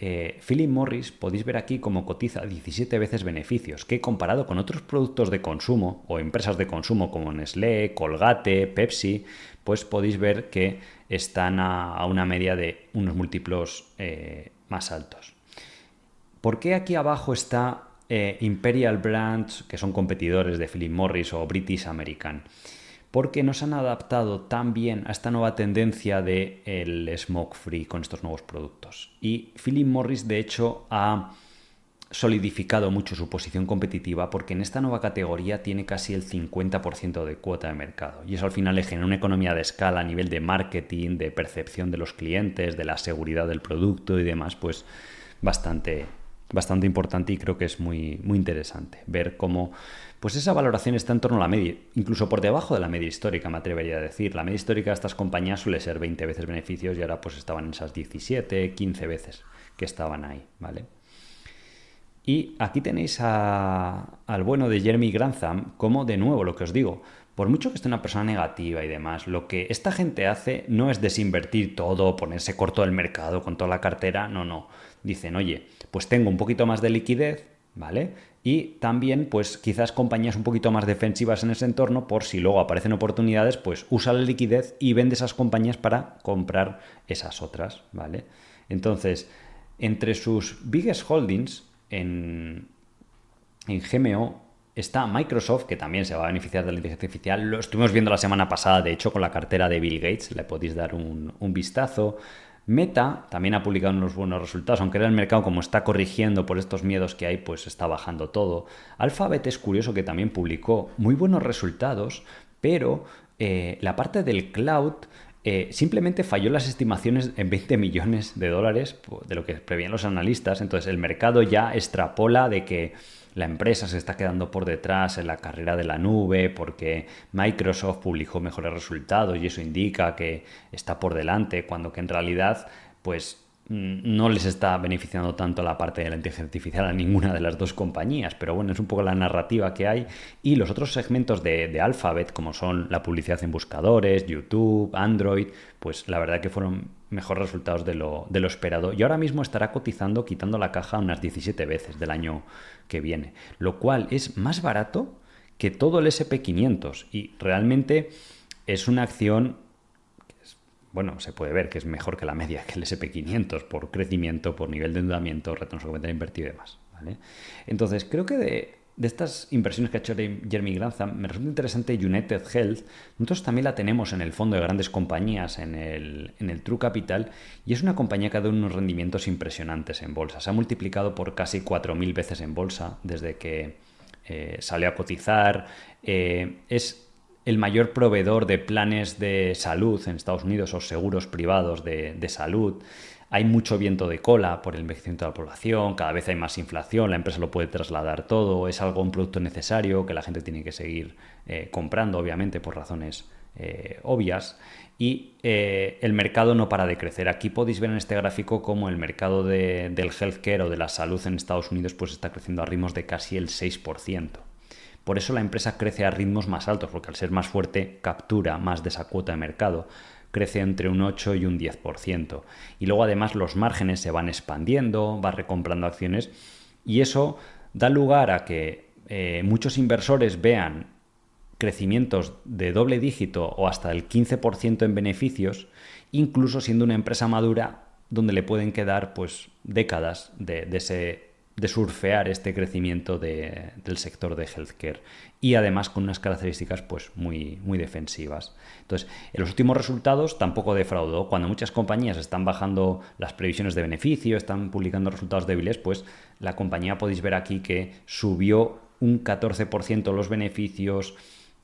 eh, Philip Morris podéis ver aquí como cotiza diecisiete veces beneficios, que comparado con otros productos de consumo o empresas de consumo como Nestlé, Colgate, Pepsi, pues podéis ver que están a, a una media de unos múltiplos eh, más altos. ¿Por qué aquí abajo está eh, Imperial Brands, que son competidores de Philip Morris, o British American? Porque no se han adaptado tan bien a esta nueva tendencia del smoke free con estos nuevos productos. Y Philip Morris, de hecho, ha solidificado mucho su posición competitiva porque en esta nueva categoría tiene casi el cincuenta por ciento de cuota de mercado, y eso al final le genera una economía de escala a nivel de marketing, de percepción de los clientes, de la seguridad del producto y demás, pues bastante, bastante importante, y creo que es muy, muy interesante ver cómo pues esa valoración está en torno a la media, incluso por debajo de la media histórica, me atrevería a decir. La media histórica de estas compañías suele ser veinte veces beneficios y ahora pues estaban en esas diecisiete, quince veces que estaban ahí, ¿vale? Y aquí tenéis a, al bueno de Jeremy Grantham, como de nuevo lo que os digo, por mucho que esté una persona negativa y demás, lo que esta gente hace no es desinvertir todo, ponerse corto del mercado con toda la cartera, no, no. Dicen, oye, pues tengo un poquito más de liquidez, ¿vale? Y también, pues quizás compañías un poquito más defensivas en ese entorno, por si luego aparecen oportunidades, pues usa la liquidez y vende esas compañías para comprar esas otras, ¿vale? Entonces, entre sus biggest holdings, En, en G M O está Microsoft, que también se va a beneficiar de la inteligencia artificial. Lo estuvimos viendo la semana pasada, de hecho, con la cartera de Bill Gates. Le podéis dar un, un vistazo. Meta también ha publicado unos buenos resultados, aunque el mercado, como está corrigiendo por estos miedos que hay, pues está bajando todo. Alphabet es curioso, que también publicó muy buenos resultados, pero eh, la parte del cloud Eh, simplemente falló las estimaciones en veinte millones de dólares de lo que prevían los analistas. Entonces el mercado ya extrapola de que la empresa se está quedando por detrás en la carrera de la nube porque Microsoft publicó mejores resultados y eso indica que está por delante, cuando que en realidad pues no les está beneficiando tanto la parte de la inteligencia artificial a ninguna de las dos compañías, pero bueno, es un poco la narrativa que hay. Y los otros segmentos de, de Alphabet, como son la publicidad en buscadores, YouTube, Android, pues la verdad que fueron mejores resultados de lo, de lo esperado, y ahora mismo estará cotizando, quitando la caja, unas diecisiete veces del año que viene, lo cual es más barato que todo el ese and pe quinientos, y realmente es una acción. Bueno, se puede ver que es mejor que la media, que el ese and pe quinientos, por crecimiento, por nivel de endeudamiento, retorno sobre capital invertido y demás, ¿vale? Entonces, creo que de, de estas inversiones que ha hecho Jeremy Grantham, me resulta interesante United Health. Nosotros también la tenemos en el fondo de grandes compañías, en el, en el True Capital, y es una compañía que ha dado unos rendimientos impresionantes en bolsa. Se ha multiplicado por casi cuatro mil veces en bolsa desde que eh, salió a cotizar. Eh, es el mayor proveedor de planes de salud en Estados Unidos o seguros privados de, de salud. Hay mucho viento de cola por el envejecimiento de la población, cada vez hay más inflación, la empresa lo puede trasladar todo, es algo, un producto necesario que la gente tiene que seguir eh, comprando, obviamente, por razones eh, obvias. Y eh, el mercado no para de crecer. Aquí podéis ver en este gráfico cómo el mercado de, del healthcare o de la salud en Estados Unidos pues está creciendo a ritmos de casi el seis por ciento. Por eso la empresa crece a ritmos más altos, porque al ser más fuerte captura más de esa cuota de mercado. Crece entre un ocho y un diez por ciento. Y luego además los márgenes se van expandiendo, va recomprando acciones y eso da lugar a que eh, muchos inversores vean crecimientos de doble dígito o hasta el quince por ciento en beneficios, incluso siendo una empresa madura donde le pueden quedar pues décadas de, de ese... de surfear este crecimiento de, del sector de healthcare y además con unas características pues muy, muy defensivas. Entonces, en los últimos resultados tampoco defraudó. Cuando muchas compañías están bajando las previsiones de beneficio, están publicando resultados débiles, pues la compañía podéis ver aquí que subió un catorce por ciento los beneficios,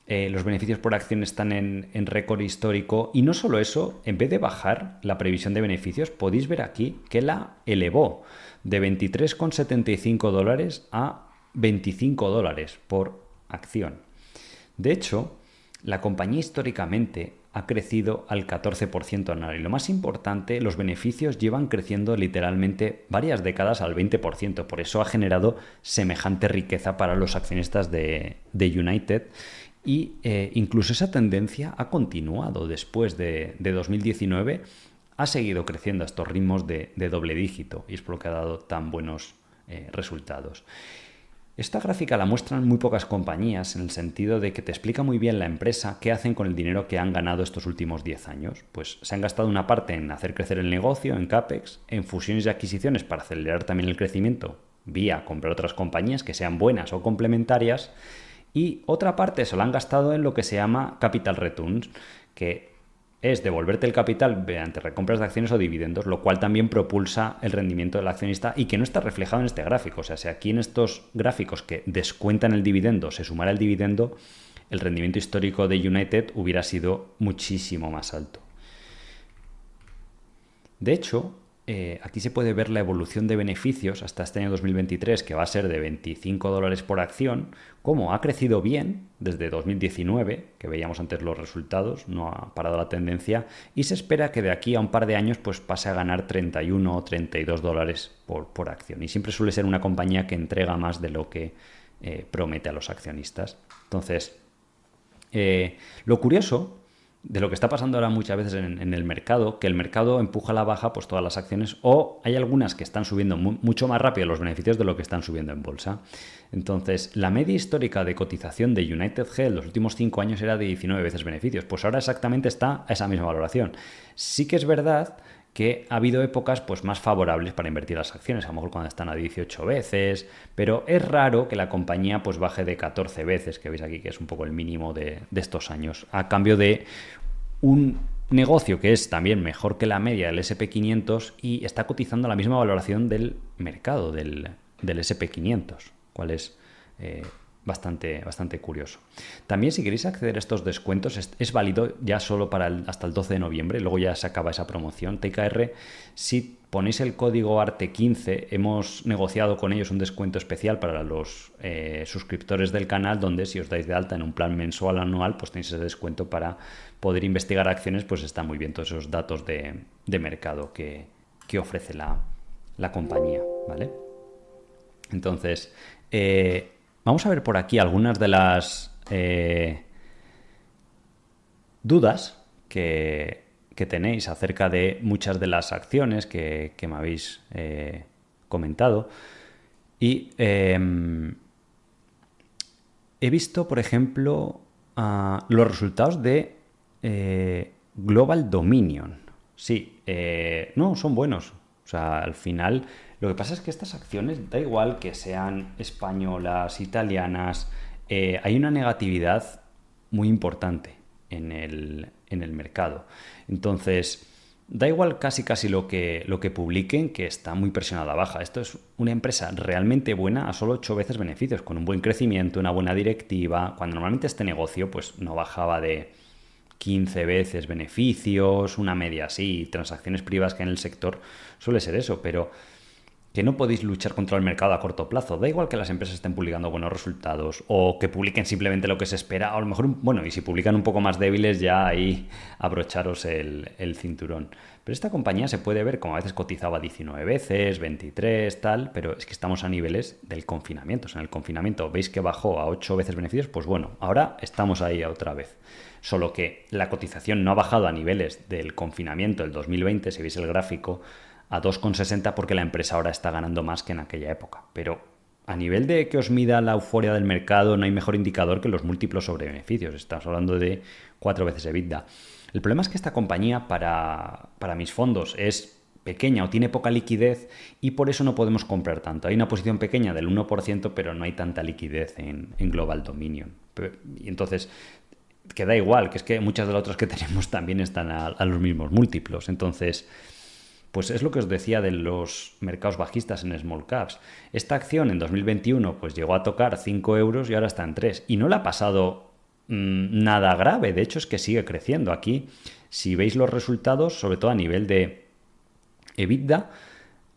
eh, los beneficios por acción están en, en récord histórico y no solo eso, en vez de bajar la previsión de beneficios, podéis ver aquí que la elevó de veintitrés coma setenta y cinco dólares a veinticinco dólares por acción. De hecho, la compañía históricamente ha crecido al catorce por ciento anual. Y lo más importante, los beneficios llevan creciendo literalmente varias décadas al veinte por ciento. Por eso ha generado semejante riqueza para los accionistas de, de United. Y eh, incluso esa tendencia ha continuado después de, de dos mil diecinueve. Ha seguido creciendo a estos ritmos de, de doble dígito y es por lo que ha dado tan buenos eh, resultados. Esta gráfica la muestran muy pocas compañías en el sentido de que te explica muy bien la empresa qué hacen con el dinero que han ganado estos últimos diez años. Pues se han gastado una parte en hacer crecer el negocio, en CAPEX, en fusiones y adquisiciones para acelerar también el crecimiento vía comprar otras compañías que sean buenas o complementarias y otra parte se la han gastado en lo que se llama capital returns, que es devolverte el capital mediante recompras de acciones o dividendos, lo cual también propulsa el rendimiento del accionista y que no está reflejado en este gráfico. O sea, si aquí en estos gráficos que descuentan el dividendo se sumara el dividendo, el rendimiento histórico de United hubiera sido muchísimo más alto. De hecho, eh, aquí se puede ver la evolución de beneficios hasta este año dos mil veintitrés, que va a ser de veinticinco dólares por acción, como ha crecido bien desde dos mil diecinueve, que veíamos antes los resultados, no ha parado la tendencia, y se espera que de aquí a un par de años pues, pase a ganar treinta y uno o treinta y dos dólares por, por acción. Y siempre suele ser una compañía que entrega más de lo que eh, promete a los accionistas. Entonces, eh, lo curioso de lo que está pasando ahora muchas veces en, en el mercado, que el mercado empuja a la baja pues, todas las acciones o hay algunas que están subiendo mu mucho más rápido los beneficios de lo que están subiendo en bolsa. Entonces, la media histórica de cotización de United Health los últimos cinco años era de diecinueve veces beneficios. Pues ahora exactamente está a esa misma valoración. Sí que es verdad que ha habido épocas pues, más favorables para invertir las acciones, a lo mejor cuando están a dieciocho veces, pero es raro que la compañía pues, baje de catorce veces, que veis aquí que es un poco el mínimo de, de estos años, a cambio de un negocio que es también mejor que la media del ese pe quinientos y está cotizando a la misma valoración del mercado del, del ese pe quinientos, cual es eh, bastante, bastante curioso. También si queréis acceder a estos descuentos es, es válido ya solo para el, hasta el doce de noviembre, luego ya se acaba esa promoción te ka erre. Si ponéis el código arte quince, hemos negociado con ellos un descuento especial para los eh, suscriptores del canal, donde si os dais de alta en un plan mensual anual, pues tenéis ese descuento para poder investigar acciones, pues está muy bien todos esos datos de, de mercado que, que ofrece la, la compañía, ¿vale? Entonces, eh, vamos a ver por aquí algunas de las eh, dudas que, que tenéis acerca de muchas de las acciones que, que me habéis eh, comentado. Y eh, he visto, por ejemplo, uh, los resultados de eh, Global Dominion. Sí, eh, no, son buenos. O sea, al final... Lo que pasa es que estas acciones, da igual que sean españolas, italianas, eh, hay una negatividad muy importante en el, en el mercado. Entonces, da igual casi casi lo que, lo que publiquen, que está muy presionada a baja. Esto es una empresa realmente buena a solo ocho veces beneficios, con un buen crecimiento, una buena directiva, cuando normalmente este negocio pues no bajaba de quince veces beneficios, una media así, transacciones privadas que en el sector suele ser eso, pero que no podéis luchar contra el mercado a corto plazo. Da igual que las empresas estén publicando buenos resultados o que publiquen simplemente lo que se espera, o a lo mejor, bueno, y si publican un poco más débiles, ya ahí abrocharos el, el cinturón. Pero esta compañía se puede ver, como a veces cotizaba diecinueve veces, veintitrés, tal, pero es que estamos a niveles del confinamiento. O sea, en el confinamiento veis que bajó a ocho veces beneficios, pues bueno, ahora estamos ahí otra vez. Solo que la cotización no ha bajado a niveles del confinamiento del dos mil veinte, si veis el gráfico, a dos coma sesenta, porque la empresa ahora está ganando más que en aquella época. Pero a nivel de que os mida la euforia del mercado, no hay mejor indicador que los múltiplos sobre beneficios. Estamos hablando de cuatro veces EBITDA. El problema es que esta compañía para, para mis fondos es pequeña o tiene poca liquidez y por eso no podemos comprar tanto. Hay una posición pequeña del uno por ciento, pero no hay tanta liquidez en, en Global Dominion. Y entonces, que da igual, que es que muchas de las otras que tenemos también están a, a los mismos múltiplos. Entonces, pues es lo que os decía de los mercados bajistas en small caps. Esta acción en dos mil veintiuno pues llegó a tocar cinco euros y ahora está en tres. Y no le ha pasado mmm, nada grave. De hecho, es que sigue creciendo. Aquí, si veis los resultados, sobre todo a nivel de EBITDA,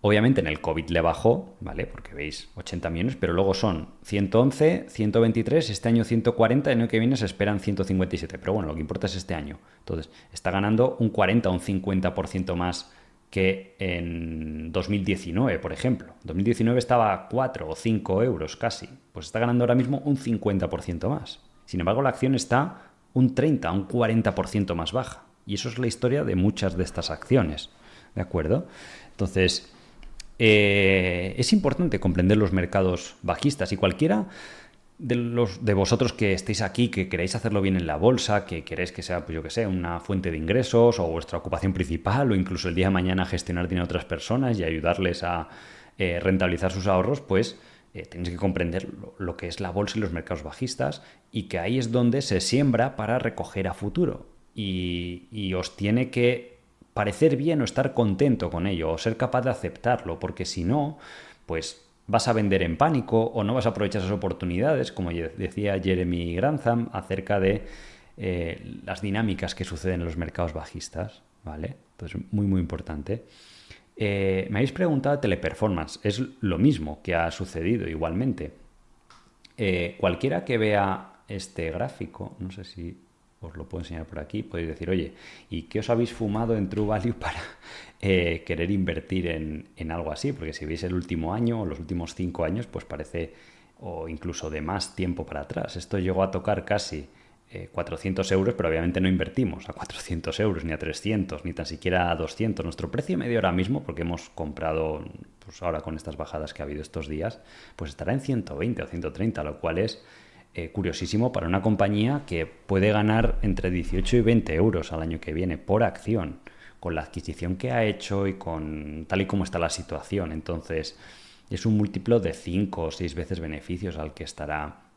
obviamente en el COVID le bajó, ¿vale? Porque veis ochenta millones, pero luego son ciento once, ciento veintitrés, este año ciento cuarenta, el año que viene se esperan ciento cincuenta y siete. Pero bueno, lo que importa es este año. Entonces, está ganando un cuarenta o un cincuenta por ciento más que en dos mil diecinueve, por ejemplo. dos mil diecinueve estaba a cuatro o cinco euros casi. Pues está ganando ahora mismo un cincuenta por ciento más. Sin embargo, la acción está un treinta, un cuarenta por ciento más baja. Y eso es la historia de muchas de estas acciones. ¿De acuerdo? Entonces, eh, es importante comprender los mercados bajistas. Y cualquiera de los de vosotros que estéis aquí, que queréis hacerlo bien en la bolsa, que queréis que sea, pues yo que sé, una fuente de ingresos o vuestra ocupación principal, o incluso el día de mañana gestionar dinero a otras personas y ayudarles a eh, rentabilizar sus ahorros, pues eh, tenéis que comprender lo, lo que es la bolsa y los mercados bajistas, y que ahí es donde se siembra para recoger a futuro. Y, y os tiene que parecer bien o estar contento con ello, o ser capaz de aceptarlo, porque si no, pues vas a vender en pánico o no vas a aprovechar esas oportunidades, como decía Jeremy Grantham, acerca de eh, las dinámicas que suceden en los mercados bajistas, ¿vale? Entonces, muy, muy importante. Eh, me habéis preguntado Teleperformance. Es lo mismo que ha sucedido igualmente. Eh, cualquiera que vea este gráfico, no sé si os lo puedo enseñar por aquí, podéis decir, oye, ¿y qué os habéis fumado en True Value para eh, querer invertir en, en algo así? Porque si veis el último año o los últimos cinco años, pues parece, o incluso de más tiempo para atrás. Esto llegó a tocar casi eh, cuatrocientos euros, pero obviamente no invertimos a cuatrocientos euros, ni a trescientos, ni tan siquiera a doscientos. Nuestro precio medio ahora mismo, porque hemos comprado, pues ahora con estas bajadas que ha habido estos días, pues estará en ciento veinte o ciento treinta, lo cual es Eh, curiosísimo para una compañía que puede ganar entre dieciocho y veinte euros al año que viene por acción, con la adquisición que ha hecho y con tal y como está la situación. Entonces, es un múltiplo de cinco o seis veces beneficios al que estará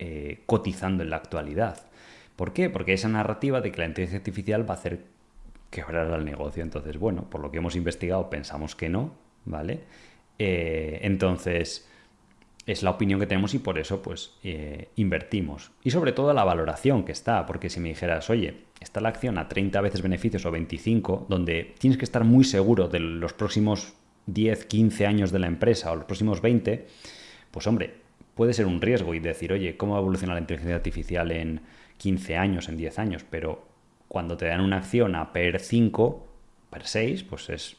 eh, cotizando en la actualidad. ¿Por qué? Porque esa narrativa de que la inteligencia artificial va a hacer quebrar al negocio. Entonces, bueno, por lo que hemos investigado pensamos que no, ¿vale? Eh, entonces, es la opinión que tenemos y por eso pues eh, invertimos. Y sobre todo la valoración que está, porque si me dijeras, oye, está la acción a treinta veces beneficios o veinticinco, donde tienes que estar muy seguro de los próximos diez, quince años de la empresa o los próximos veinte, pues hombre, puede ser un riesgo y decir, oye, ¿cómo va a evolucionar la inteligencia artificial en quince años, en diez años? Pero cuando te dan una acción a per cinco, per seis, pues es...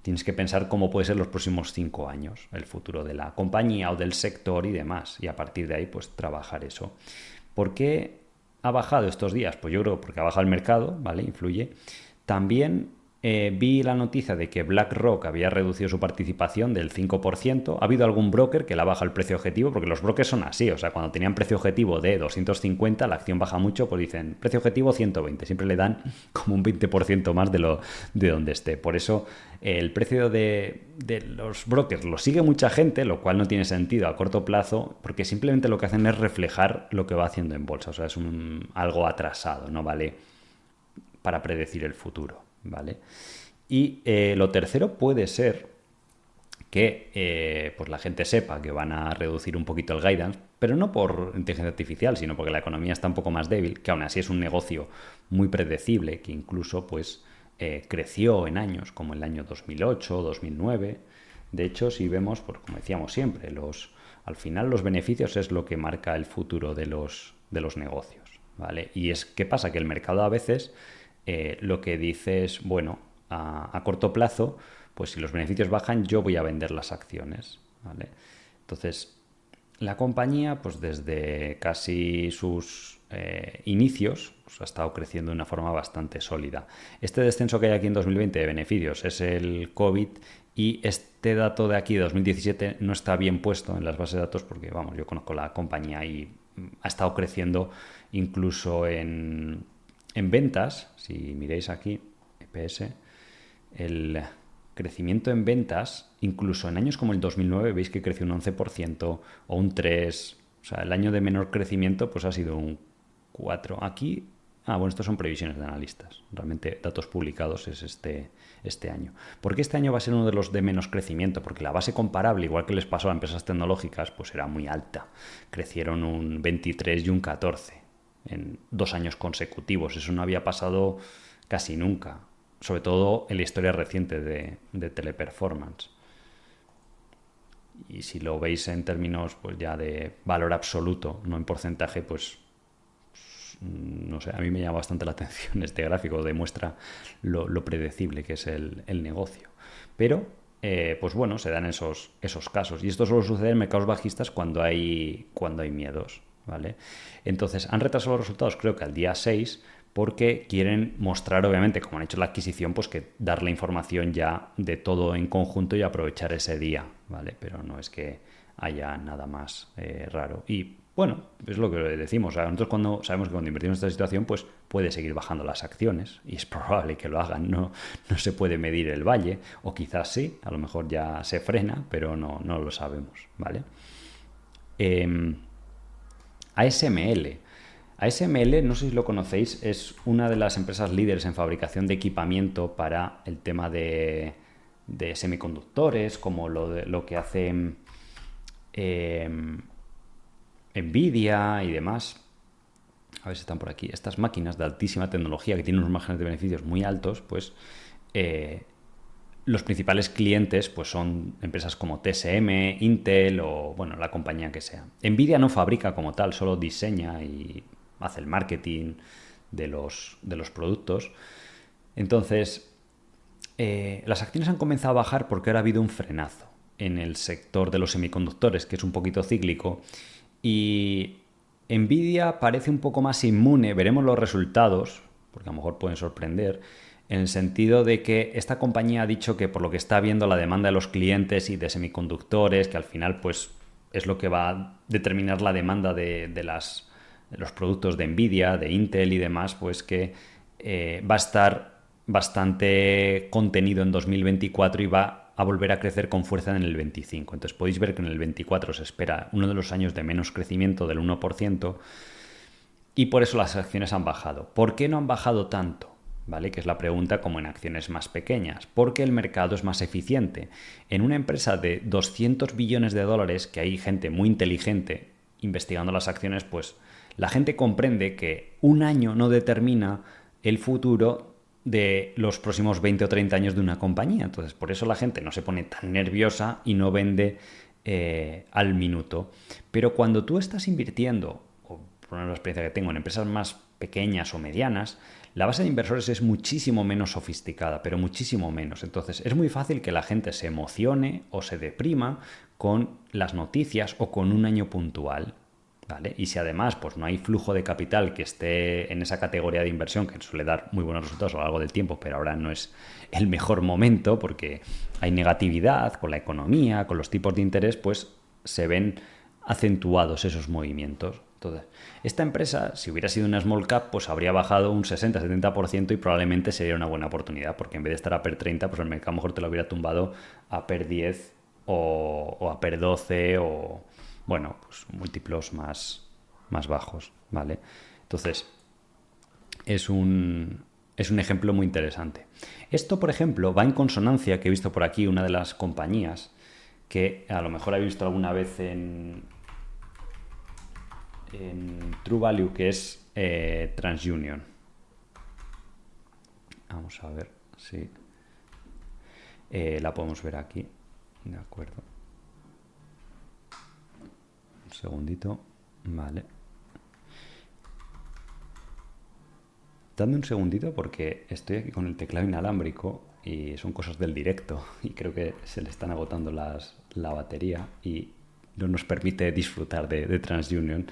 tienes que pensar cómo puede ser los próximos cinco años, el futuro de la compañía o del sector y demás. Y a partir de ahí, pues trabajar eso. ¿Por qué ha bajado estos días? Pues yo creo porque ha bajado el mercado, ¿vale? Influye. También Eh, vi la noticia de que BlackRock había reducido su participación del cinco por ciento. Ha habido algún broker que la baja el precio objetivo, porque los brokers son así, o sea, cuando tenían precio objetivo de doscientos cincuenta, la acción baja mucho, pues dicen precio objetivo ciento veinte, siempre le dan como un veinte por ciento más de lo de donde esté. Por eso eh, el precio de, de los brokers lo sigue mucha gente, lo cual no tiene sentido a corto plazo, porque simplemente lo que hacen es reflejar lo que va haciendo en bolsa, o sea, es un, algo atrasado, no vale para predecir el futuro. ¿Vale? Y eh, lo tercero puede ser que eh, pues la gente sepa que van a reducir un poquito el guidance, pero no por inteligencia artificial, sino porque la economía está un poco más débil, que aún así es un negocio muy predecible, que incluso pues, eh, creció en años como el año dos mil ocho, dos mil nueve. De hecho, si vemos, pues, como decíamos siempre, los, al final los beneficios es lo que marca el futuro de los, de los negocios. ¿Vale? Y es que pasa que el mercado a veces... Eh, lo que dice es, bueno, a, a corto plazo, pues si los beneficios bajan, yo voy a vender las acciones, ¿vale? Entonces, la compañía, pues desde casi sus eh, inicios, pues, ha estado creciendo de una forma bastante sólida. Este descenso que hay aquí en dos mil veinte de beneficios es el COVID, y este dato de aquí de dos mil diecisiete no está bien puesto en las bases de datos porque, vamos, yo conozco la compañía y ha estado creciendo incluso en... En ventas, si miráis aquí, E P S, el crecimiento en ventas, incluso en años como el dos mil nueve, veis que creció un once por ciento o un tres por ciento. O sea, el año de menor crecimiento pues ha sido un cuatro por ciento. Aquí, ah, bueno, estos son previsiones de analistas. Realmente datos publicados es este, este año. ¿Por qué este año va a ser uno de los de menos crecimiento? Porque la base comparable, igual que les pasó a empresas tecnológicas, pues era muy alta. Crecieron un veintitrés por ciento y un catorce por ciento. En dos años consecutivos. Eso no había pasado casi nunca, sobre todo en la historia reciente de, de Teleperformance. Y si lo veis en términos pues ya de valor absoluto, no en porcentaje, pues no sé, a mí me llama bastante la atención este gráfico, demuestra lo, lo predecible que es el, el negocio. Pero, eh, pues bueno, se dan esos, esos casos. Y esto solo sucede en mercados bajistas cuando hay, cuando hay miedos. ¿Vale? Entonces, han retrasado los resultados creo que al día seis porque quieren mostrar, obviamente, como han hecho la adquisición, pues que dar la información ya de todo en conjunto y aprovechar ese día, ¿vale? Pero no es que haya nada más eh, raro. Y, bueno, es lo que decimos. O sea, nosotros cuando sabemos que cuando invertimos en esta situación, pues puede seguir bajando las acciones y es probable que lo hagan. No, no se puede medir el valle o quizás sí, a lo mejor ya se frena, pero no, no lo sabemos, ¿vale? Eh... A S M L. A S M L, no sé si lo conocéis, es una de las empresas líderes en fabricación de equipamiento para el tema de, de semiconductores, como lo, de, lo que hace eh, Nvidia y demás. A ver si están por aquí. Estas máquinas de altísima tecnología que tienen unos márgenes de beneficios muy altos, pues eh, los principales clientes pues son empresas como T S M, Intel o bueno, la compañía que sea. Nvidia no fabrica como tal, solo diseña y hace el marketing de los, de los productos. Entonces, eh, las acciones han comenzado a bajar porque ahora ha habido un frenazo en el sector de los semiconductores, que es un poquito cíclico. Y Nvidia parece un poco más inmune, veremos los resultados, porque a lo mejor pueden sorprender, en el sentido de que esta compañía ha dicho que por lo que está viendo la demanda de los clientes y de semiconductores, que al final pues es lo que va a determinar la demanda de, de, las, de los productos de Nvidia, de Intel y demás, pues que eh, va a estar bastante contenido en dos mil veinticuatro y va a volver a crecer con fuerza en el veinticinco. Entonces podéis ver que en el veinticuatro se espera uno de los años de menos crecimiento del uno por ciento y por eso las acciones han bajado. ¿Por qué no han bajado tanto? ¿Vale? Que es la pregunta como en acciones más pequeñas. Porque el mercado es más eficiente. En una empresa de doscientos billones de dólares, que hay gente muy inteligente investigando las acciones, pues la gente comprende que un año no determina el futuro de los próximos veinte o treinta años de una compañía. Entonces, por eso la gente no se pone tan nerviosa y no vende eh, al minuto. Pero cuando tú estás invirtiendo, o por una experiencia que tengo, en empresas más pequeñas o medianas, la base de inversores es muchísimo menos sofisticada, pero muchísimo menos. Entonces, es muy fácil que la gente se emocione o se deprima con las noticias o con un año puntual, ¿vale? Y si además pues, no hay flujo de capital que esté en esa categoría de inversión, que suele dar muy buenos resultados a lo largo del tiempo, pero ahora no es el mejor momento porque hay negatividad con la economía, con los tipos de interés, pues se ven acentuados esos movimientos. Entonces, esta empresa, si hubiera sido una small cap, pues habría bajado un sesenta a setenta por ciento y probablemente sería una buena oportunidad, porque en vez de estar a P E R treinta, pues el mercado a lo mejor te lo hubiera tumbado a P E R diez o, o a P E R doce o, bueno, pues múltiplos más, más bajos, ¿vale? Entonces, es un, es un ejemplo muy interesante. Esto, por ejemplo, va en consonancia, que he visto por aquí una de las compañías que a lo mejor habéis visto alguna vez en... en True Value, que es eh, TransUnion. Vamos a ver si eh, la podemos ver aquí. De acuerdo. Un segundito. Vale. Dame un segundito porque estoy aquí con el teclado inalámbrico y son cosas del directo y creo que se le están agotando las, la batería y no nos permite disfrutar de, de TransUnion.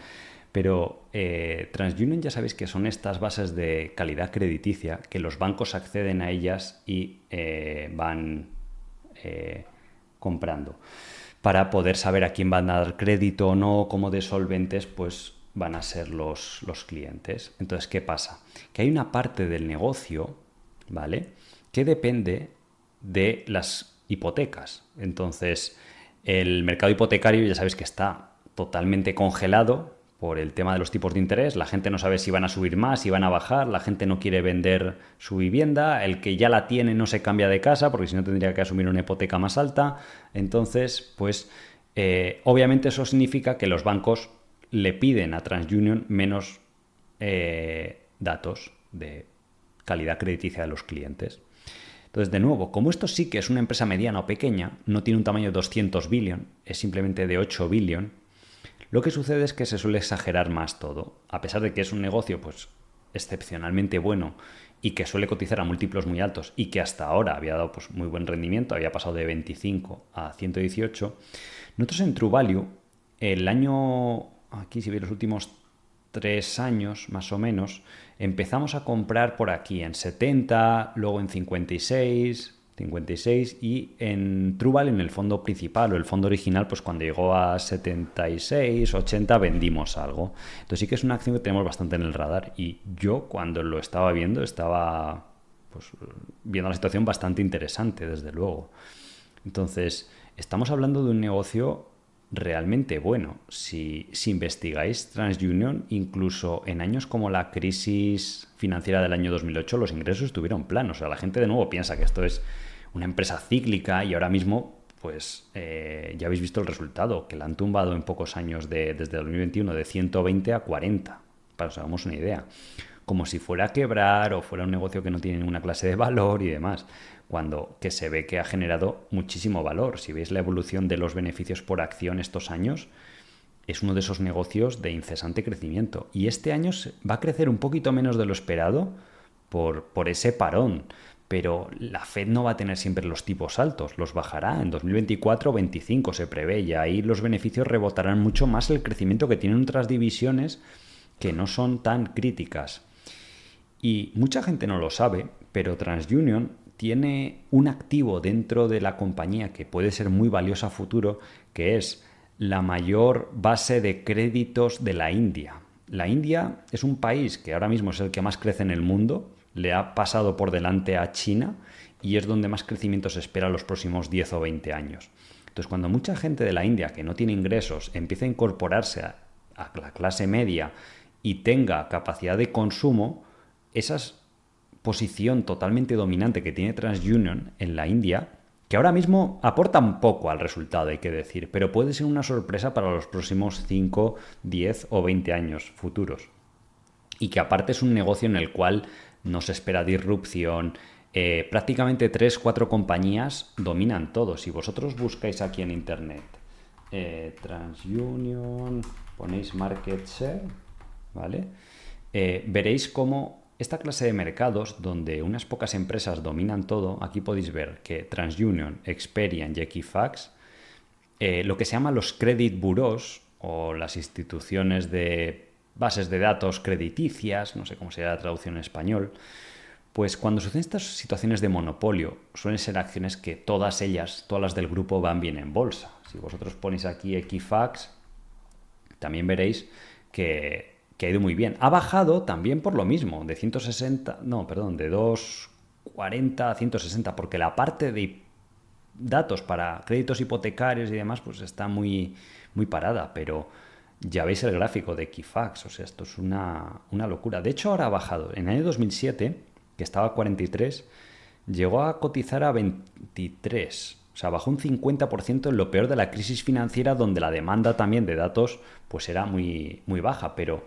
Pero eh, TransUnion ya sabéis que son estas bases de calidad crediticia que los bancos acceden a ellas y eh, van eh, comprando. Para poder saber a quién van a dar crédito o no, cómo de solventes pues, van a ser los, los clientes. Entonces, ¿qué pasa? Que hay una parte del negocio, ¿vale?, que depende de las hipotecas. Entonces, el mercado hipotecario ya sabéis que está totalmente congelado por el tema de los tipos de interés. La gente no sabe si van a subir más, si van a bajar. La gente no quiere vender su vivienda. El que ya la tiene no se cambia de casa porque si no tendría que asumir una hipoteca más alta. Entonces, pues eh, obviamente eso significa que los bancos le piden a TransUnion menos eh, datos de calidad crediticia de los clientes. Entonces, de nuevo, como esto sí que es una empresa mediana o pequeña, no tiene un tamaño de doscientos billion, es simplemente de ocho billion, lo que sucede es que se suele exagerar más todo. A pesar de que es un negocio pues, excepcionalmente bueno y que suele cotizar a múltiplos muy altos y que hasta ahora había dado pues, muy buen rendimiento, había pasado de veinticinco a ciento dieciocho, nosotros en True Value, el año, aquí si veis los últimos tres años más o menos, empezamos a comprar por aquí en setenta, luego en cincuenta y seis, cincuenta y seis y en True Value, en el fondo principal o el fondo original, pues cuando llegó a setenta y seis, ochenta vendimos algo. Entonces sí que es una acción que tenemos bastante en el radar y yo cuando lo estaba viendo estaba pues, viendo la situación bastante interesante, desde luego. Entonces estamos hablando de un negocio realmente bueno. Si, si investigáis TransUnion, incluso en años como la crisis financiera del año dos mil ocho, los ingresos estuvieron planos. O sea, la gente de nuevo piensa que esto es una empresa cíclica y ahora mismo, pues eh, ya habéis visto el resultado, que la han tumbado en pocos años de, desde dos mil veintiuno de ciento veinte a cuarenta, para que os hagamos una idea. Como si fuera a quebrar o fuera un negocio que no tiene ninguna clase de valor y demás, cuando que se ve que ha generado muchísimo valor. Si veis la evolución de los beneficios por acción estos años, es uno de esos negocios de incesante crecimiento. Y este año va a crecer un poquito menos de lo esperado por, por ese parón, pero la Fed no va a tener siempre los tipos altos, los bajará en dos mil veinticuatro o veinticinco se prevé, y ahí los beneficios rebotarán mucho más el crecimiento que tienen otras divisiones que no son tan críticas. Y mucha gente no lo sabe, pero TransUnion tiene un activo dentro de la compañía que puede ser muy valioso a futuro, que es la mayor base de créditos de la India. La India es un país que ahora mismo es el que más crece en el mundo, le ha pasado por delante a China y es donde más crecimiento se espera en los próximos diez o veinte años. Entonces, cuando mucha gente de la India que no tiene ingresos empieza a incorporarse a, a la clase media y tenga capacidad de consumo, esa posición totalmente dominante que tiene TransUnion en la India, que ahora mismo aporta un poco al resultado, hay que decir, pero puede ser una sorpresa para los próximos cinco, diez o veinte años futuros. Y que aparte es un negocio en el cual no se espera disrupción. Eh, prácticamente tres, cuatro compañías dominan todo. Si vosotros buscáis aquí en internet eh, TransUnion, ponéis market share, ¿vale? Eh, veréis cómo esta clase de mercados, donde unas pocas empresas dominan todo, aquí podéis ver que TransUnion, Experian y Equifax, eh, lo que se llama los credit bureaus, o las instituciones de bases de datos crediticias, no sé cómo sería la traducción en español, pues cuando suceden estas situaciones de monopolio, suelen ser acciones que todas ellas, todas las del grupo, van bien en bolsa. Si vosotros ponéis aquí Equifax, también veréis que, que ha ido muy bien. Ha bajado también por lo mismo, de ciento sesenta, no, perdón, de doscientos cuarenta a ciento sesenta, porque la parte de datos para créditos hipotecarios y demás, pues está muy, muy parada, pero ya veis el gráfico de Equifax, o sea, esto es una, una locura. De hecho, ahora ha bajado. En el año dos mil siete, que estaba a cuarenta y tres, llegó a cotizar a veintitrés. O sea, bajó un cincuenta por ciento en lo peor de la crisis financiera, donde la demanda también de datos pues era muy, muy baja, pero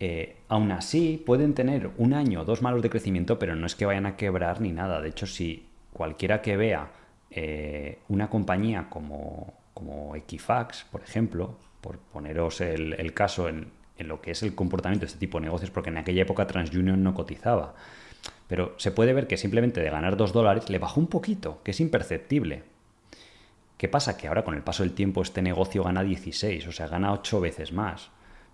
eh, aún así pueden tener un año o dos malos de crecimiento, pero no es que vayan a quebrar ni nada. De hecho, si cualquiera que vea eh, una compañía como, como Equifax, por ejemplo, por poneros el, el caso en, en lo que es el comportamiento de este tipo de negocios, porque en aquella época TransUnion no cotizaba. Pero se puede ver que simplemente de ganar dos dólares le bajó un poquito, que es imperceptible. ¿Qué pasa? Que ahora con el paso del tiempo este negocio gana dieciséis, o sea, gana ocho veces más.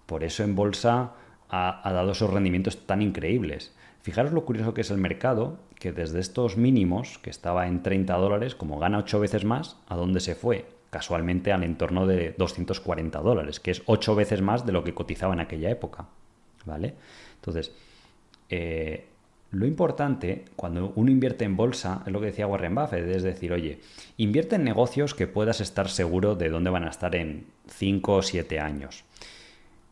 Por eso en bolsa ha, ha dado esos rendimientos tan increíbles. Fijaros lo curioso que es el mercado, que desde estos mínimos, que estaba en treinta dólares, como gana ocho veces más, ¿a dónde se fue? Casualmente al entorno de doscientos cuarenta dólares, que es ocho veces más de lo que cotizaba en aquella época, ¿vale? Entonces, eh, lo importante cuando uno invierte en bolsa es lo que decía Warren Buffett, es decir, oye, invierte en negocios que puedas estar seguro de dónde van a estar en cinco o siete años,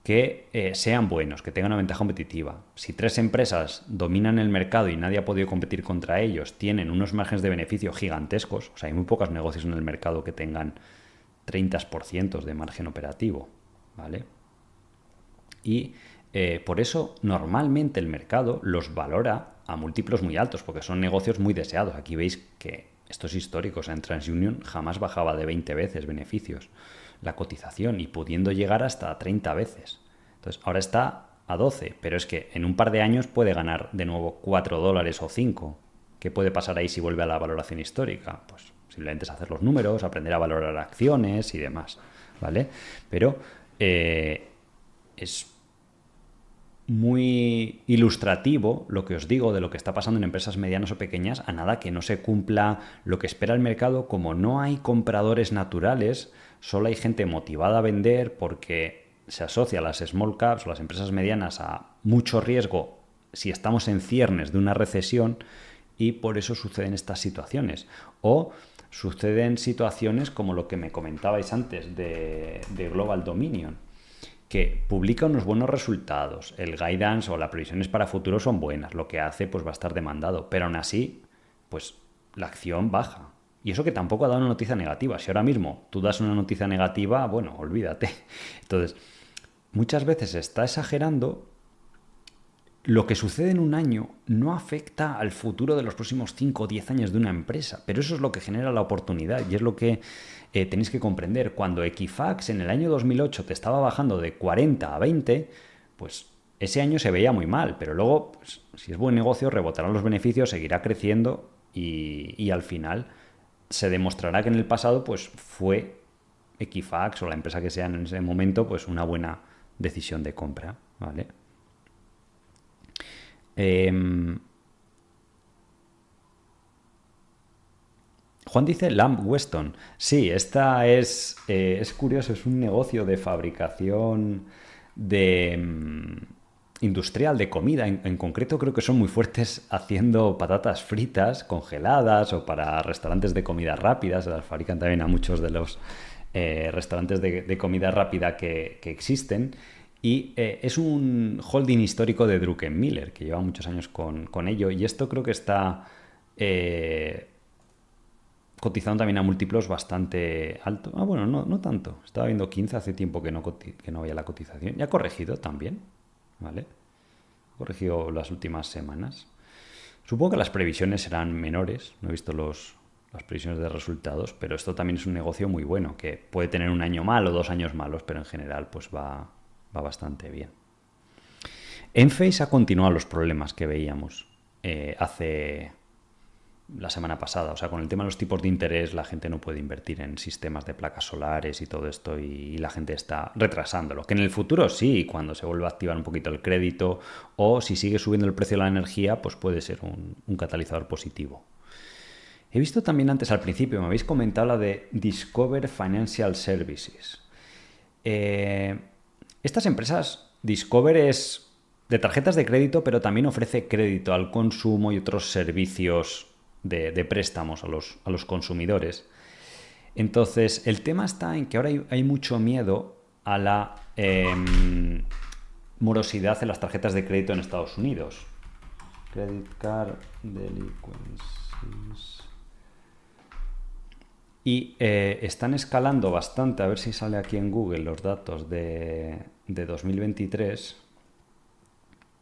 que eh, sean buenos, que tengan una ventaja competitiva. Si tres empresas dominan el mercado y nadie ha podido competir contra ellos, tienen unos márgenes de beneficio gigantescos, o sea, hay muy pocos negocios en el mercado que tengan treinta por ciento de margen operativo, ¿vale? Y eh, por eso normalmente el mercado los valora a múltiplos muy altos, porque son negocios muy deseados. Aquí veis que estos históricos en TransUnion jamás bajaba de veinte veces beneficios la cotización, y pudiendo llegar hasta treinta veces. Entonces, ahora está a doce, pero es que en un par de años puede ganar de nuevo cuatro dólares o cinco. ¿Qué puede pasar ahí si vuelve a la valoración histórica? Pues simplemente es hacer los números, aprender a valorar acciones y demás, ¿vale? Pero eh, es muy ilustrativo lo que os digo de lo que está pasando en empresas medianas o pequeñas, a nada que no se cumpla lo que espera el mercado. Como no hay compradores naturales, solo hay gente motivada a vender porque se asocia a las small caps o las empresas medianas a mucho riesgo si estamos en ciernes de una recesión, y por eso suceden estas situaciones. O suceden situaciones como lo que me comentabais antes de, de Global Dominion, que publica unos buenos resultados, el guidance o las previsiones para futuro son buenas, lo que hace pues va a estar demandado, pero aún así pues la acción baja. Y eso que tampoco ha dado una noticia negativa. Si ahora mismo tú das una noticia negativa, bueno, olvídate. Entonces, muchas veces se está exagerando. Lo que sucede en un año no afecta al futuro de los próximos cinco o diez años de una empresa, pero eso es lo que genera la oportunidad y es lo que eh, tenéis que comprender. Cuando Equifax en el año dos mil ocho te estaba bajando de cuarenta a veinte, pues ese año se veía muy mal, pero luego, pues, si es buen negocio, rebotarán los beneficios, seguirá creciendo y, y al final se demostrará que en el pasado pues fue Equifax o la empresa que sea en ese momento pues una buena decisión de compra, ¿vale? Eh, Juan dice Lamb Weston. Sí, esta es, eh, es curioso, es un negocio de fabricación de mm, industrial de comida. En, en concreto creo que son muy fuertes haciendo patatas fritas congeladas o para restaurantes de comida rápida. Se las fabrican también a muchos de los eh, restaurantes de, de comida rápida que, que existen. Y eh, es un holding histórico de Druckenmiller, que lleva muchos años con, con ello. Y esto creo que está eh, cotizando también a múltiplos bastante altos. Ah, bueno, no, no tanto. Estaba viendo quince, hace tiempo que no, que no había la cotización. Ya ha corregido también, ¿vale? Ha corregido las últimas semanas. Supongo que las previsiones serán menores. No he visto los, las previsiones de resultados, pero esto también es un negocio muy bueno, que puede tener un año malo o dos años malos, pero en general pues va... va bastante bien. Enphase ha continuado los problemas que veíamos eh, hace la semana pasada. O sea, con el tema de los tipos de interés, la gente no puede invertir en sistemas de placas solares y todo esto, y, y la gente está retrasándolo. Que en el futuro sí, cuando se vuelva a activar un poquito el crédito o si sigue subiendo el precio de la energía, pues puede ser un, un catalizador positivo. He visto también antes, al principio, me habéis comentado la de Discover Financial Services. Eh, estas empresas, Discover es de tarjetas de crédito, pero también ofrece crédito al consumo y otros servicios de, de préstamos a los, a los consumidores. Entonces, el tema está en que ahora hay, hay mucho miedo a la eh, morosidad en las tarjetas de crédito en Estados Unidos. Credit Card Delinquencies. Y eh, están escalando bastante, a ver si sale aquí en Google los datos de, de dos mil veintitrés.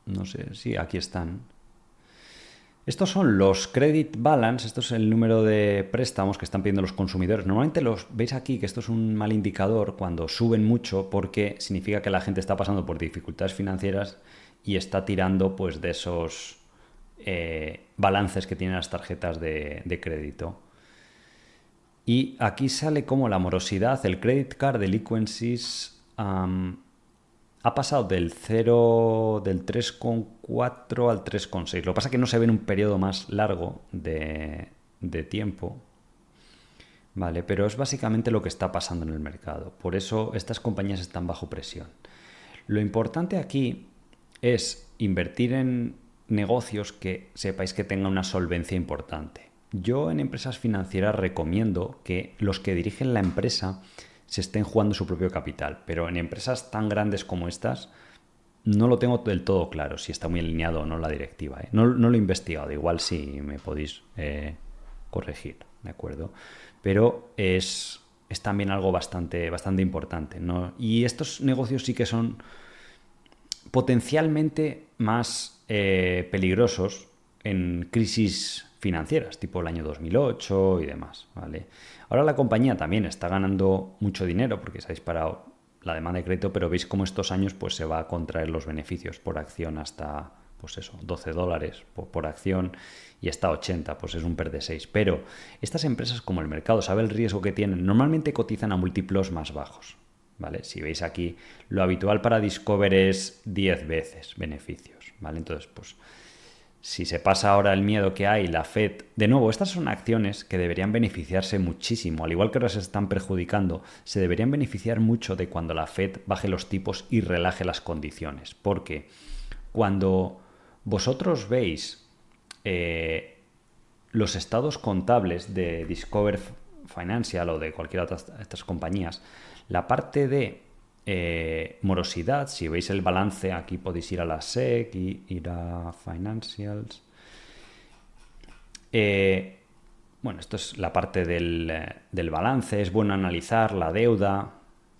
No sé, sí, aquí están. Estos son los credit balance, esto es el número de préstamos que están pidiendo los consumidores. Normalmente los veis aquí, que esto es un mal indicador cuando suben mucho, porque significa que la gente está pasando por dificultades financieras y está tirando pues de esos eh, balances que tienen las tarjetas de, de crédito. Y aquí sale como la morosidad, el credit card delinquencies um, ha pasado del cero, del tres coma cuatro al tres coma seis. Lo que pasa es que no se ve en un periodo más largo de, de tiempo. Vale, pero es básicamente lo que está pasando en el mercado. Por eso estas compañías están bajo presión. Lo importante aquí es invertir en negocios que sepáis que tengan una solvencia importante. Yo en empresas financieras recomiendo que los que dirigen la empresa se estén jugando su propio capital, pero en empresas tan grandes como estas no lo tengo del todo claro si está muy alineado o no la directiva, ¿eh? No, no lo he investigado, igual sí me podéis eh, corregir, ¿de acuerdo? Pero es, es también algo bastante, bastante importante, ¿no? Y estos negocios sí que son potencialmente más eh, peligrosos en crisis financieras, tipo el año dos mil ocho y demás, ¿vale? Ahora la compañía también está ganando mucho dinero porque se ha disparado la demanda de crédito, pero veis cómo estos años pues, se va a contraer los beneficios por acción hasta pues eso, doce dólares por, por acción y hasta ochenta, pues es un per de seis. Pero estas empresas, como el mercado sabe el riesgo que tienen, normalmente cotizan a múltiplos más bajos, ¿vale? Si veis aquí, lo habitual para Discover es diez veces beneficios, ¿vale? Entonces, pues si se pasa ahora el miedo que hay, la Fed, de nuevo, estas son acciones que deberían beneficiarse muchísimo, al igual que ahora se están perjudicando, se deberían beneficiar mucho de cuando la Fed baje los tipos y relaje las condiciones, porque cuando vosotros veis eh, los estados contables de Discover Financial o de cualquiera de estas compañías, la parte de Eh, morosidad, si veis el balance, aquí podéis ir a la S E C y ir a Financials. Eh, bueno, esto es la parte del, del balance. Es bueno analizar la deuda,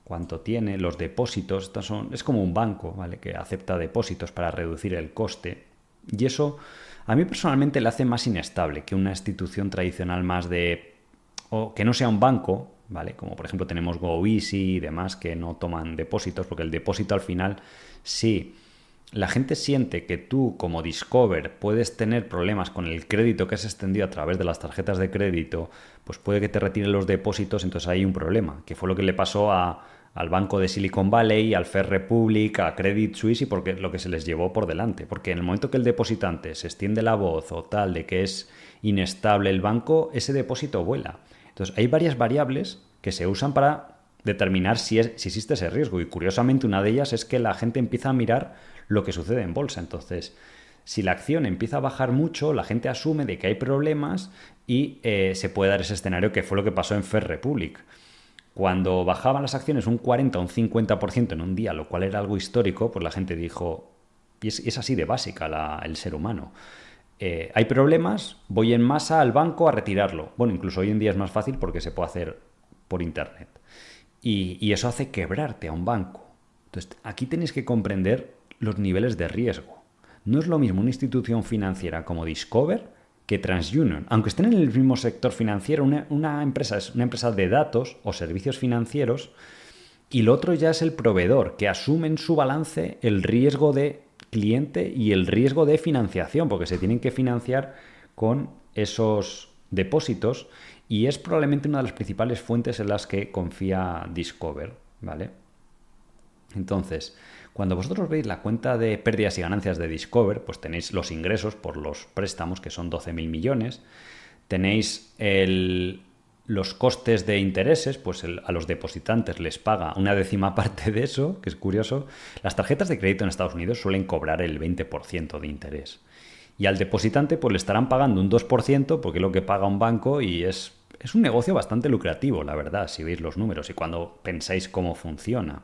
cuánto tiene, los depósitos. Estos son, es como un banco, ¿vale? Que acepta depósitos para reducir el coste. Y eso a mí personalmente le hace más inestable que una institución tradicional más de... o que no sea un banco, ¿vale? Como por ejemplo tenemos GoEasy y demás que no toman depósitos, porque el depósito al final, si la gente siente que tú como Discover puedes tener problemas con el crédito que has extendido a través de las tarjetas de crédito, pues puede que te retiren los depósitos, entonces hay un problema, que fue lo que le pasó a, al banco de Silicon Valley, al First Republic, a Credit Suisse y porque lo que se les llevó por delante, porque en el momento que el depositante se extiende la voz o tal de que es inestable el banco, ese depósito vuela. Entonces, hay varias variables que se usan para determinar si, es, si existe ese riesgo. Y curiosamente, una de ellas es que la gente empieza a mirar lo que sucede en bolsa. Entonces, si la acción empieza a bajar mucho, la gente asume de que hay problemas y eh, se puede dar ese escenario que fue lo que pasó en First Republic. Cuando bajaban las acciones un cuarenta o un cincuenta por ciento en un día, lo cual era algo histórico, pues la gente dijo, y es, es así de básica la, el ser humano. Eh, hay problemas, voy en masa al banco a retirarlo. Bueno, incluso hoy en día es más fácil porque se puede hacer por internet. Y, y eso hace quebrarte a un banco. Entonces, aquí tenéis que comprender los niveles de riesgo. No es lo mismo una institución financiera como Discover que TransUnion. Aunque estén en el mismo sector financiero, una, una empresa es una empresa de datos o servicios financieros y el otro ya es el proveedor, que asume en su balance el riesgo de cliente y el riesgo de financiación, porque se tienen que financiar con esos depósitos y es probablemente una de las principales fuentes en las que confía Discover, ¿vale? Entonces, cuando vosotros veis la cuenta de pérdidas y ganancias de Discover, pues tenéis los ingresos por los préstamos, que son doce mil millones, tenéis el... los costes de intereses, pues el, a los depositantes les paga una décima parte de eso, que es curioso. Las tarjetas de crédito en Estados Unidos suelen cobrar el veinte por ciento de interés. Y al depositante pues le estarán pagando un dos por ciento porque es lo que paga un banco y es, es un negocio bastante lucrativo, la verdad, si veis los números y cuando pensáis cómo funciona.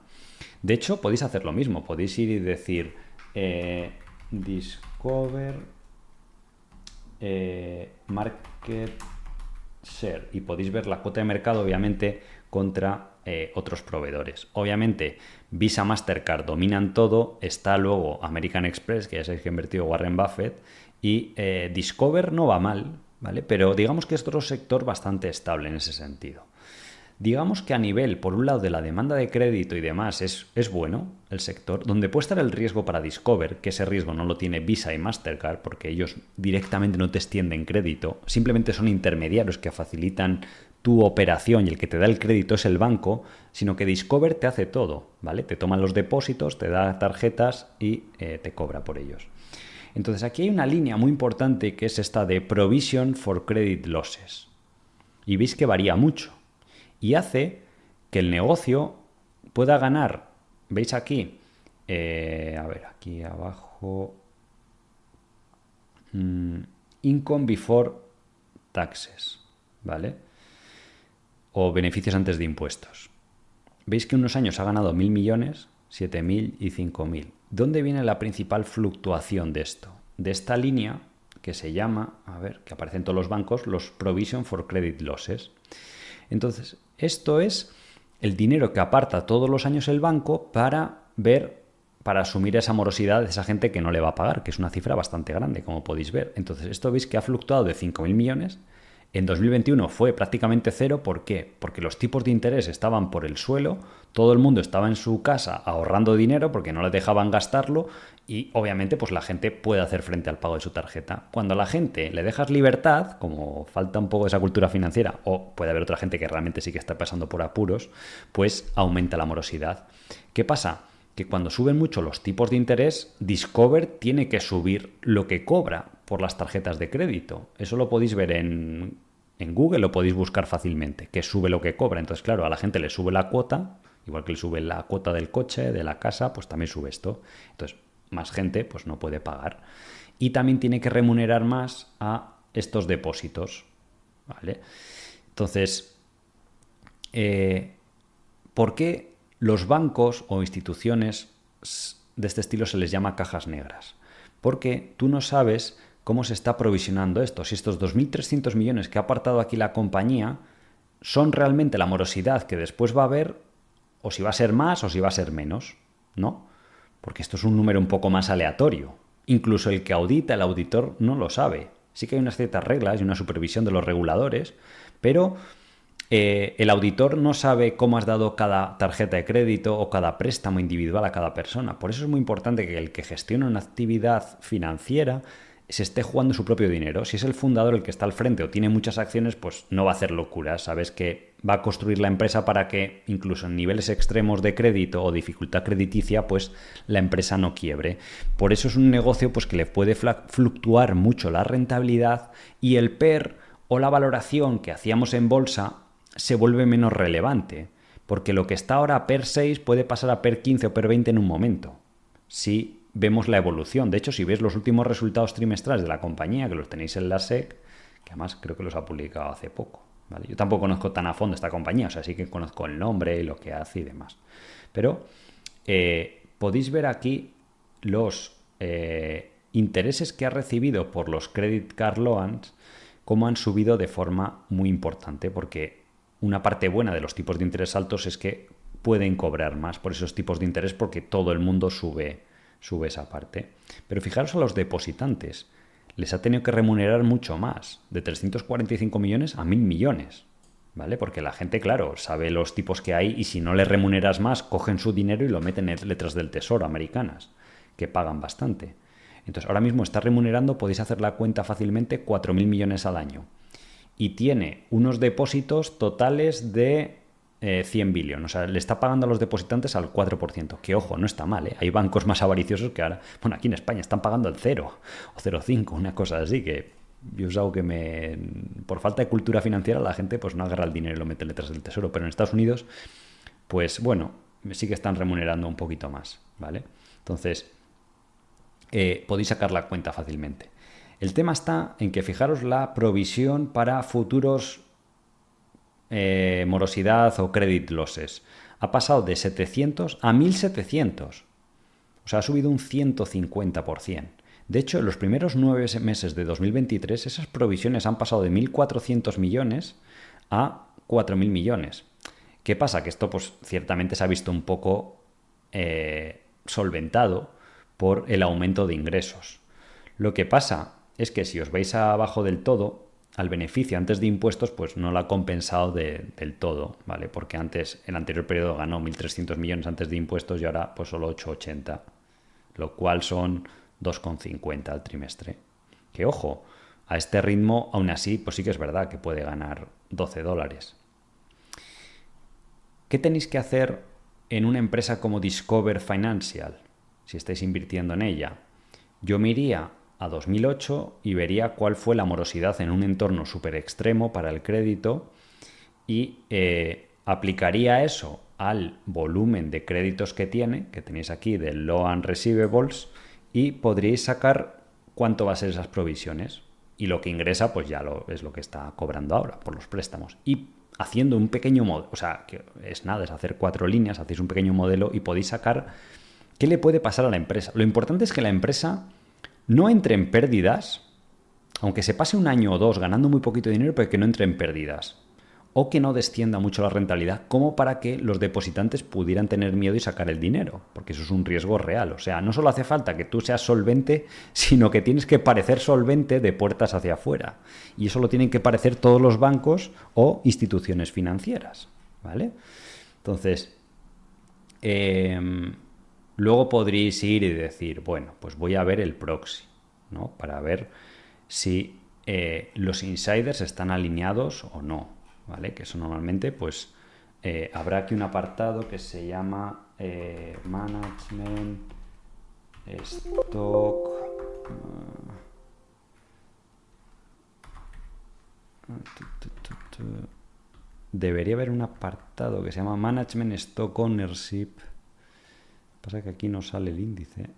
De hecho, podéis hacer lo mismo. Podéis ir y decir eh, Discover eh, Market Share y podéis ver la cuota de mercado obviamente contra eh, otros proveedores. Obviamente Visa, Mastercard dominan todo, está luego American Express, que ya sabéis que ha invertido Warren Buffett, y eh, Discover no va mal, ¿vale? Pero digamos que es otro sector bastante estable en ese sentido. Digamos que a nivel, por un lado, de la demanda de crédito y demás, es, es bueno el sector. Donde puede estar el riesgo para Discover, que ese riesgo no lo tiene Visa y Mastercard, porque ellos directamente no te extienden crédito, simplemente son intermediarios que facilitan tu operación y el que te da el crédito es el banco, sino que Discover te hace todo, ¿vale? Te toman los depósitos, te da tarjetas y eh, te cobra por ellos. Entonces aquí hay una línea muy importante que es esta de Provision for Credit Losses. Y veis que varía mucho. Y hace que el negocio pueda ganar, veis aquí, eh, a ver, aquí abajo, mm, income before taxes, ¿vale? O beneficios antes de impuestos. Veis que en unos años ha ganado mil millones, siete mil y cinco mil. ¿Dónde viene la principal fluctuación de esto? De esta línea que se llama, a ver, que aparece en todos los bancos, los Provision for Credit Losses. Entonces, esto es el dinero que aparta todos los años el banco para ver, para asumir esa morosidad de esa gente que no le va a pagar, que es una cifra bastante grande, como podéis ver. Entonces, esto veis que ha fluctuado de cinco mil millones. En dos mil veintiuno fue prácticamente cero. ¿Por qué? Porque los tipos de interés estaban por el suelo, todo el mundo estaba en su casa ahorrando dinero porque no le dejaban gastarlo y obviamente pues la gente puede hacer frente al pago de su tarjeta. Cuando a la gente le dejas libertad, como falta un poco de esa cultura financiera, o puede haber otra gente que realmente sí que está pasando por apuros, pues aumenta la morosidad. ¿Qué pasa? Que cuando suben mucho los tipos de interés, Discover tiene que subir lo que cobra por las tarjetas de crédito. Eso lo podéis ver en... en Google lo podéis buscar fácilmente, que sube lo que cobra. Entonces, claro, a la gente le sube la cuota, igual que le sube la cuota del coche, de la casa, pues también sube esto. Entonces, más gente pues no puede pagar. Y también tiene que remunerar más a estos depósitos, ¿vale? Entonces, eh, ¿por qué los bancos o instituciones de este estilo se les llama cajas negras? Porque tú no sabes cómo se está provisionando esto. Si estos dos mil trescientos millones que ha apartado aquí la compañía son realmente la morosidad que después va a haber, o si va a ser más o si va a ser menos, ¿no? Porque esto es un número un poco más aleatorio. Incluso el que audita, el auditor, no lo sabe. Sí que hay unas ciertas reglas y una supervisión de los reguladores, pero eh, el auditor no sabe cómo has dado cada tarjeta de crédito o cada préstamo individual a cada persona. Por eso es muy importante que el que gestiona una actividad financiera se esté jugando su propio dinero. Si es el fundador el que está al frente o tiene muchas acciones, pues no va a hacer locuras. Sabes que va a construir la empresa para que incluso en niveles extremos de crédito o dificultad crediticia, pues la empresa no quiebre. Por eso es un negocio pues que le puede fluctuar mucho la rentabilidad y el P E R o la valoración que hacíamos en bolsa se vuelve menos relevante, porque lo que está ahora P E R seis puede pasar a P E R quince o P E R veinte en un momento. Sí. Vemos la evolución. De hecho, si veis los últimos resultados trimestrales de la compañía, que los tenéis en la S E C, que además creo que los ha publicado hace poco, ¿vale? Yo tampoco conozco tan a fondo esta compañía, o sea, sí que conozco el nombre y lo que hace y demás. Pero eh, podéis ver aquí los eh, intereses que ha recibido por los credit card loans, cómo han subido de forma muy importante, porque una parte buena de los tipos de interés altos es que pueden cobrar más por esos tipos de interés porque todo el mundo sube sube esa parte. Pero fijaros a los depositantes. Les ha tenido que remunerar mucho más, de trescientos cuarenta y cinco millones a mil millones, ¿vale? Porque la gente, claro, sabe los tipos que hay y si no le remuneras más, cogen su dinero y lo meten en letras del tesoro americanas, que pagan bastante. Entonces, ahora mismo está remunerando, podéis hacer la cuenta fácilmente, cuatro mil millones al año. Y tiene unos depósitos totales de eh, cien billones. O sea, le está pagando a los depositantes al cuatro por ciento. Que, ojo, no está mal, ¿eh? Hay bancos más avariciosos que ahora... Bueno, aquí en España están pagando el cero o cero coma cinco, una cosa así que... Yo es algo que me... Por falta de cultura financiera la gente pues no agarra el dinero y lo mete letras del tesoro. Pero en Estados Unidos, pues bueno, sí que están remunerando un poquito más, ¿vale? Entonces, eh, podéis sacar la cuenta fácilmente. El tema está en que fijaros la provisión para futuros eh, morosidad o credit losses. Ha pasado de setecientos a mil setecientos. O sea, ha subido un ciento cincuenta por ciento. De hecho, en los primeros nueve meses de dos mil veintitrés, esas provisiones han pasado de mil cuatrocientos millones a cuatro mil millones. ¿Qué pasa? Que esto, pues, ciertamente se ha visto un poco eh, solventado por el aumento de ingresos. Lo que pasa es que si os vais abajo del todo, al beneficio antes de impuestos, pues no lo ha compensado de, del todo, ¿vale? Porque antes, el anterior periodo ganó mil trescientos millones antes de impuestos y ahora, pues, solo ochocientos ochenta, lo cual son... dos coma cincuenta al trimestre. Que ojo, a este ritmo, aún así, pues sí que es verdad que puede ganar doce dólares. ¿Qué tenéis que hacer en una empresa como Discover Financial si estáis invirtiendo en ella? Yo me iría a dos mil ocho y vería cuál fue la morosidad en un entorno súper extremo para el crédito y eh, aplicaría eso al volumen de créditos que tiene, que tenéis aquí de Loan Receivables, y podríais sacar cuánto va a ser esas provisiones y lo que ingresa pues ya lo, es lo que está cobrando ahora por los préstamos. Y haciendo un pequeño modelo, o sea, que es nada, es hacer cuatro líneas, hacéis un pequeño modelo y podéis sacar qué le puede pasar a la empresa. Lo importante es que la empresa no entre en pérdidas, aunque se pase un año o dos ganando muy poquito dinero, pero que no entre en pérdidas o que no descienda mucho la rentabilidad como para que los depositantes pudieran tener miedo y sacar el dinero, porque eso es un riesgo real. O sea, no solo hace falta que tú seas solvente, sino que tienes que parecer solvente de puertas hacia afuera. Y eso lo tienen que parecer todos los bancos o instituciones financieras, ¿vale? Entonces, eh, luego podréis ir y decir, bueno, pues voy a ver el proxy, ¿no? Para ver si eh, los insiders están alineados o no. ¿Vale? Que eso normalmente, pues, eh, habrá aquí un apartado que se llama eh, Management, Stock, uh, tu, tu, tu, tu. Debería haber un apartado que se llama Management Stock Ownership, pasa que aquí no sale el índice.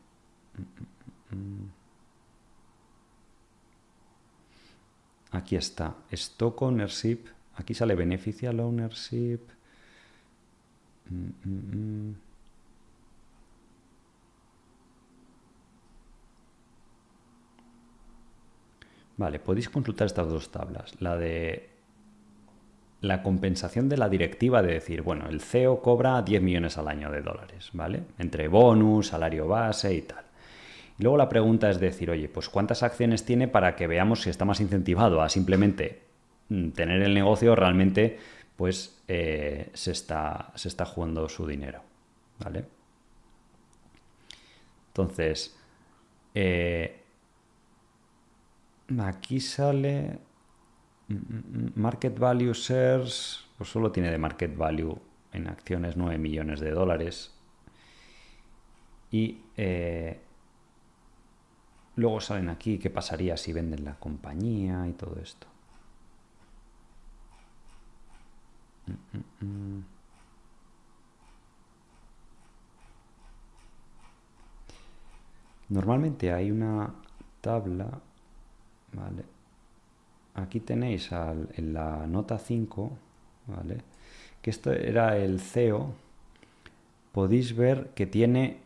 Aquí está, Stock Ownership. Aquí sale Beneficial Ownership. Mm, mm, mm. Vale, podéis consultar estas dos tablas. La de la compensación de la directiva, de decir, bueno, el C E O cobra diez millones al año de dólares, ¿vale? Entre bonus, salario base y tal. Y luego la pregunta es decir, oye, pues ¿cuántas acciones tiene para que veamos si está más incentivado a simplemente... tener el negocio realmente, pues eh, se, está, se está jugando su dinero, ¿vale? Entonces, eh, aquí sale Market Value Shares, pues solo tiene de Market Value en acciones nueve millones de dólares. Y eh, luego salen aquí qué pasaría si venden la compañía y todo esto. Normalmente hay una tabla, ¿vale? Aquí tenéis al, en la nota cinco, ¿vale? Que esto era el C E O. Podéis ver que tiene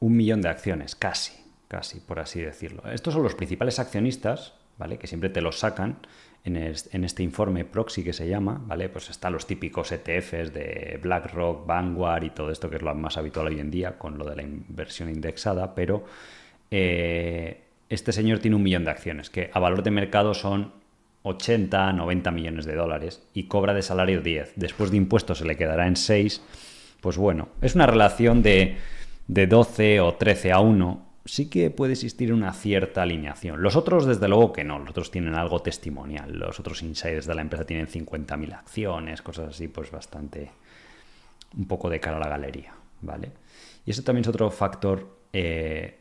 un millón de acciones, casi, casi, por así decirlo. Estos son los principales accionistas, ¿vale? Que siempre te los sacan en, es, en este informe proxy que se llama, ¿vale? Pues están los típicos E T Fs de BlackRock, Vanguard y todo esto, que es lo más habitual hoy en día con lo de la inversión indexada, pero eh, este señor tiene un millón de acciones, que a valor de mercado son ochenta, noventa millones de dólares y cobra de salario diez. Después de impuestos se le quedará en seis. Pues bueno, es una relación de, de doce o trece a uno. sí que puede existir una cierta alineación. Los otros, desde luego que no. Los otros tienen algo testimonial. Los otros insiders de la empresa tienen cincuenta mil acciones, cosas así, pues bastante... un poco de cara a la galería, ¿vale? Y eso también es otro factor eh,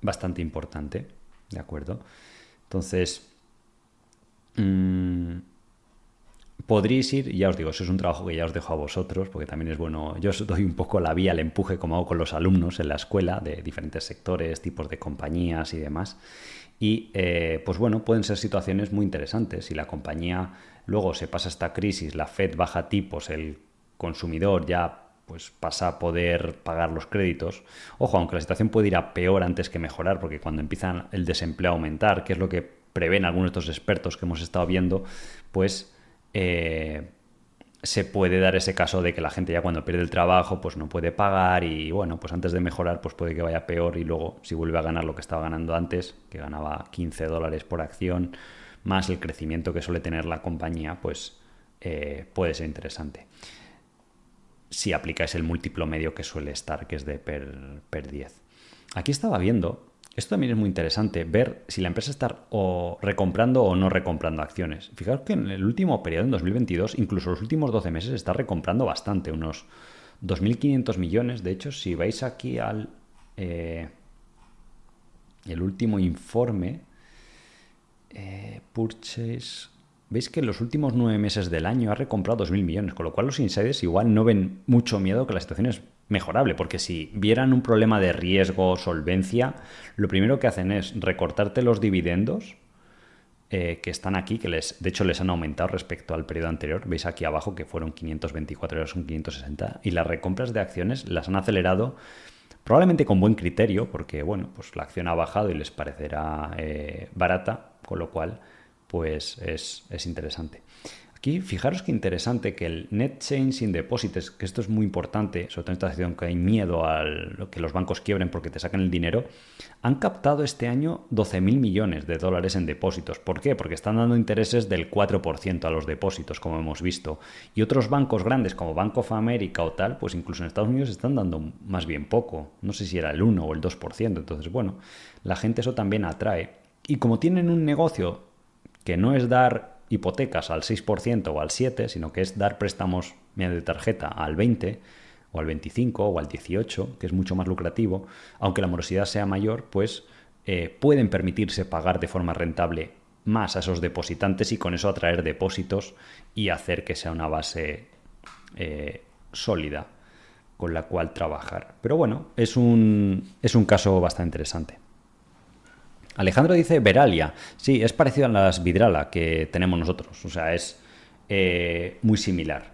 bastante importante, ¿de acuerdo? Entonces... Mmm, podréis ir, ya os digo, eso es un trabajo que ya os dejo a vosotros, porque también es bueno, yo os doy un poco la vía, el empuje, como hago con los alumnos en la escuela, de diferentes sectores, tipos de compañías y demás. Y, eh, pues bueno, pueden ser situaciones muy interesantes. Si la compañía luego se pasa esta crisis, la Fed baja tipos, el consumidor ya pues pasa a poder pagar los créditos. Ojo, aunque la situación puede ir a peor antes que mejorar, porque cuando empiezan el desempleo a aumentar, que es lo que prevén algunos de estos expertos que hemos estado viendo, pues... Eh, se puede dar ese caso de que la gente ya cuando pierde el trabajo pues no puede pagar y bueno, pues antes de mejorar pues puede que vaya peor y luego si vuelve a ganar lo que estaba ganando antes, que ganaba quince dólares por acción, más el crecimiento que suele tener la compañía, pues eh, puede ser interesante. Si aplicáis el múltiplo medio que suele estar, que es de per diez. Aquí estaba viendo... Esto también es muy interesante, ver si la empresa está o recomprando o no recomprando acciones. Fijaos que en el último periodo, en dos mil veintidós, incluso los últimos doce meses, está recomprando bastante, unos dos mil quinientos millones. De hecho, si vais aquí al eh, el último informe, eh, Purchase, veis que en los últimos nueve meses del año ha recomprado dos mil millones, con lo cual los insiders igual no ven mucho miedo que la situación es mejorable, porque si vieran un problema de riesgo o solvencia, lo primero que hacen es recortarte los dividendos eh, que están aquí, que les, de hecho les han aumentado respecto al periodo anterior. Veis aquí abajo que fueron quinientos veinticuatro euros, son quinientos sesenta, y las recompras de acciones las han acelerado probablemente con buen criterio, porque bueno, pues la acción ha bajado y les parecerá eh, barata, con lo cual pues es, es interesante. Aquí fijaros que interesante que el net change in deposits, que esto es muy importante, sobre todo en esta situación que hay miedo a que los bancos quiebren porque te sacan el dinero, han captado este año doce mil millones de dólares en depósitos. ¿Por qué? Porque están dando intereses del cuatro por ciento a los depósitos, como hemos visto. Y otros bancos grandes, como Bank of America o tal, pues incluso en Estados Unidos están dando más bien poco. No sé si era el uno o el dos por ciento. Entonces, bueno, la gente eso también atrae. Y como tienen un negocio que no es dar hipotecas al seis por ciento o al siete por ciento, sino que es dar préstamos mediante tarjeta al veinte por ciento o al veinticinco por ciento o al dieciocho por ciento, que es mucho más lucrativo, aunque la morosidad sea mayor, pues eh, pueden permitirse pagar de forma rentable más a esos depositantes y con eso atraer depósitos y hacer que sea una base eh, sólida con la cual trabajar. Pero bueno, es un, es un caso bastante interesante. Alejandro dice Veralia. Sí, es parecido a las Vidrala que tenemos nosotros. O sea, es eh, muy similar.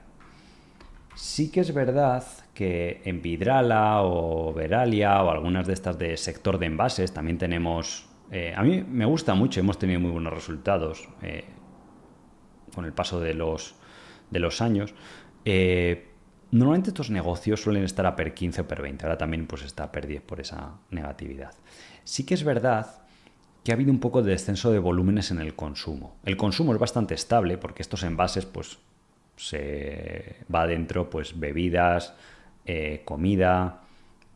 Sí que es verdad que en Vidrala o Veralia o algunas de estas de sector de envases también tenemos... Eh, a mí me gusta mucho, hemos tenido muy buenos resultados eh, con el paso de los, de los años. Eh, normalmente estos negocios suelen estar a per quince o per veinte. Ahora también pues está a per diez por esa negatividad. Sí que es verdad que ha habido un poco de descenso de volúmenes en el consumo. El consumo es bastante estable porque estos envases, pues, se va adentro, pues, bebidas, eh, comida,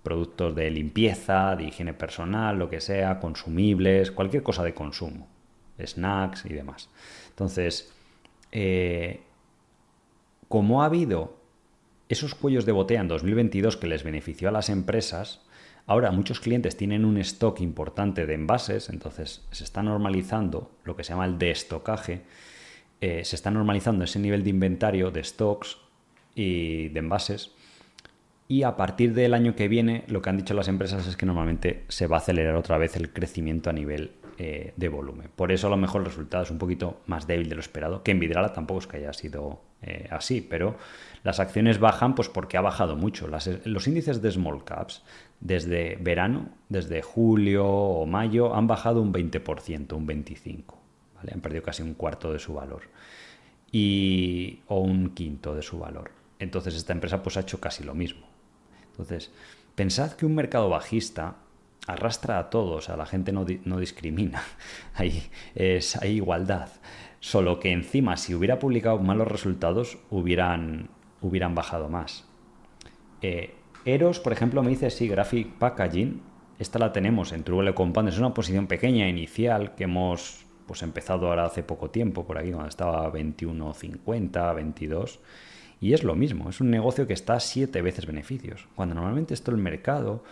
productos de limpieza, de higiene personal, lo que sea, consumibles, cualquier cosa de consumo, snacks y demás. Entonces, eh, como ha habido esos cuellos de botella en dos mil veintidós que les benefició a las empresas, ahora muchos clientes tienen un stock importante de envases, entonces se está normalizando lo que se llama el destocaje, eh, se está normalizando ese nivel de inventario de stocks y de envases, y a partir del año que viene lo que han dicho las empresas es que normalmente se va a acelerar otra vez el crecimiento a nivel eh, de volumen. Por eso a lo mejor el resultado es un poquito más débil de lo esperado, que en Vidrala tampoco es que haya sido eh, así, pero las acciones bajan pues porque ha bajado mucho. Las, los índices de small caps desde verano, desde julio o mayo, han bajado un veinte por ciento, un veinticinco por ciento, ¿vale? Han perdido casi un cuarto de su valor y, o un quinto de su valor. Entonces esta empresa pues ha hecho casi lo mismo. Entonces pensad que un mercado bajista arrastra a todos, a la gente no, no discrimina, hay, es, hay igualdad, solo que encima si hubiera publicado malos resultados hubieran, hubieran bajado más. Eh, Eros, por ejemplo, me dice, sí, Graphic Packaging Esta la tenemos en True Value Compound. Es una posición pequeña inicial que hemos pues empezado ahora hace poco tiempo, por aquí cuando estaba veintiuno cincuenta, veintidós. Y es lo mismo, es un negocio que está siete veces beneficios, cuando normalmente esto el mercado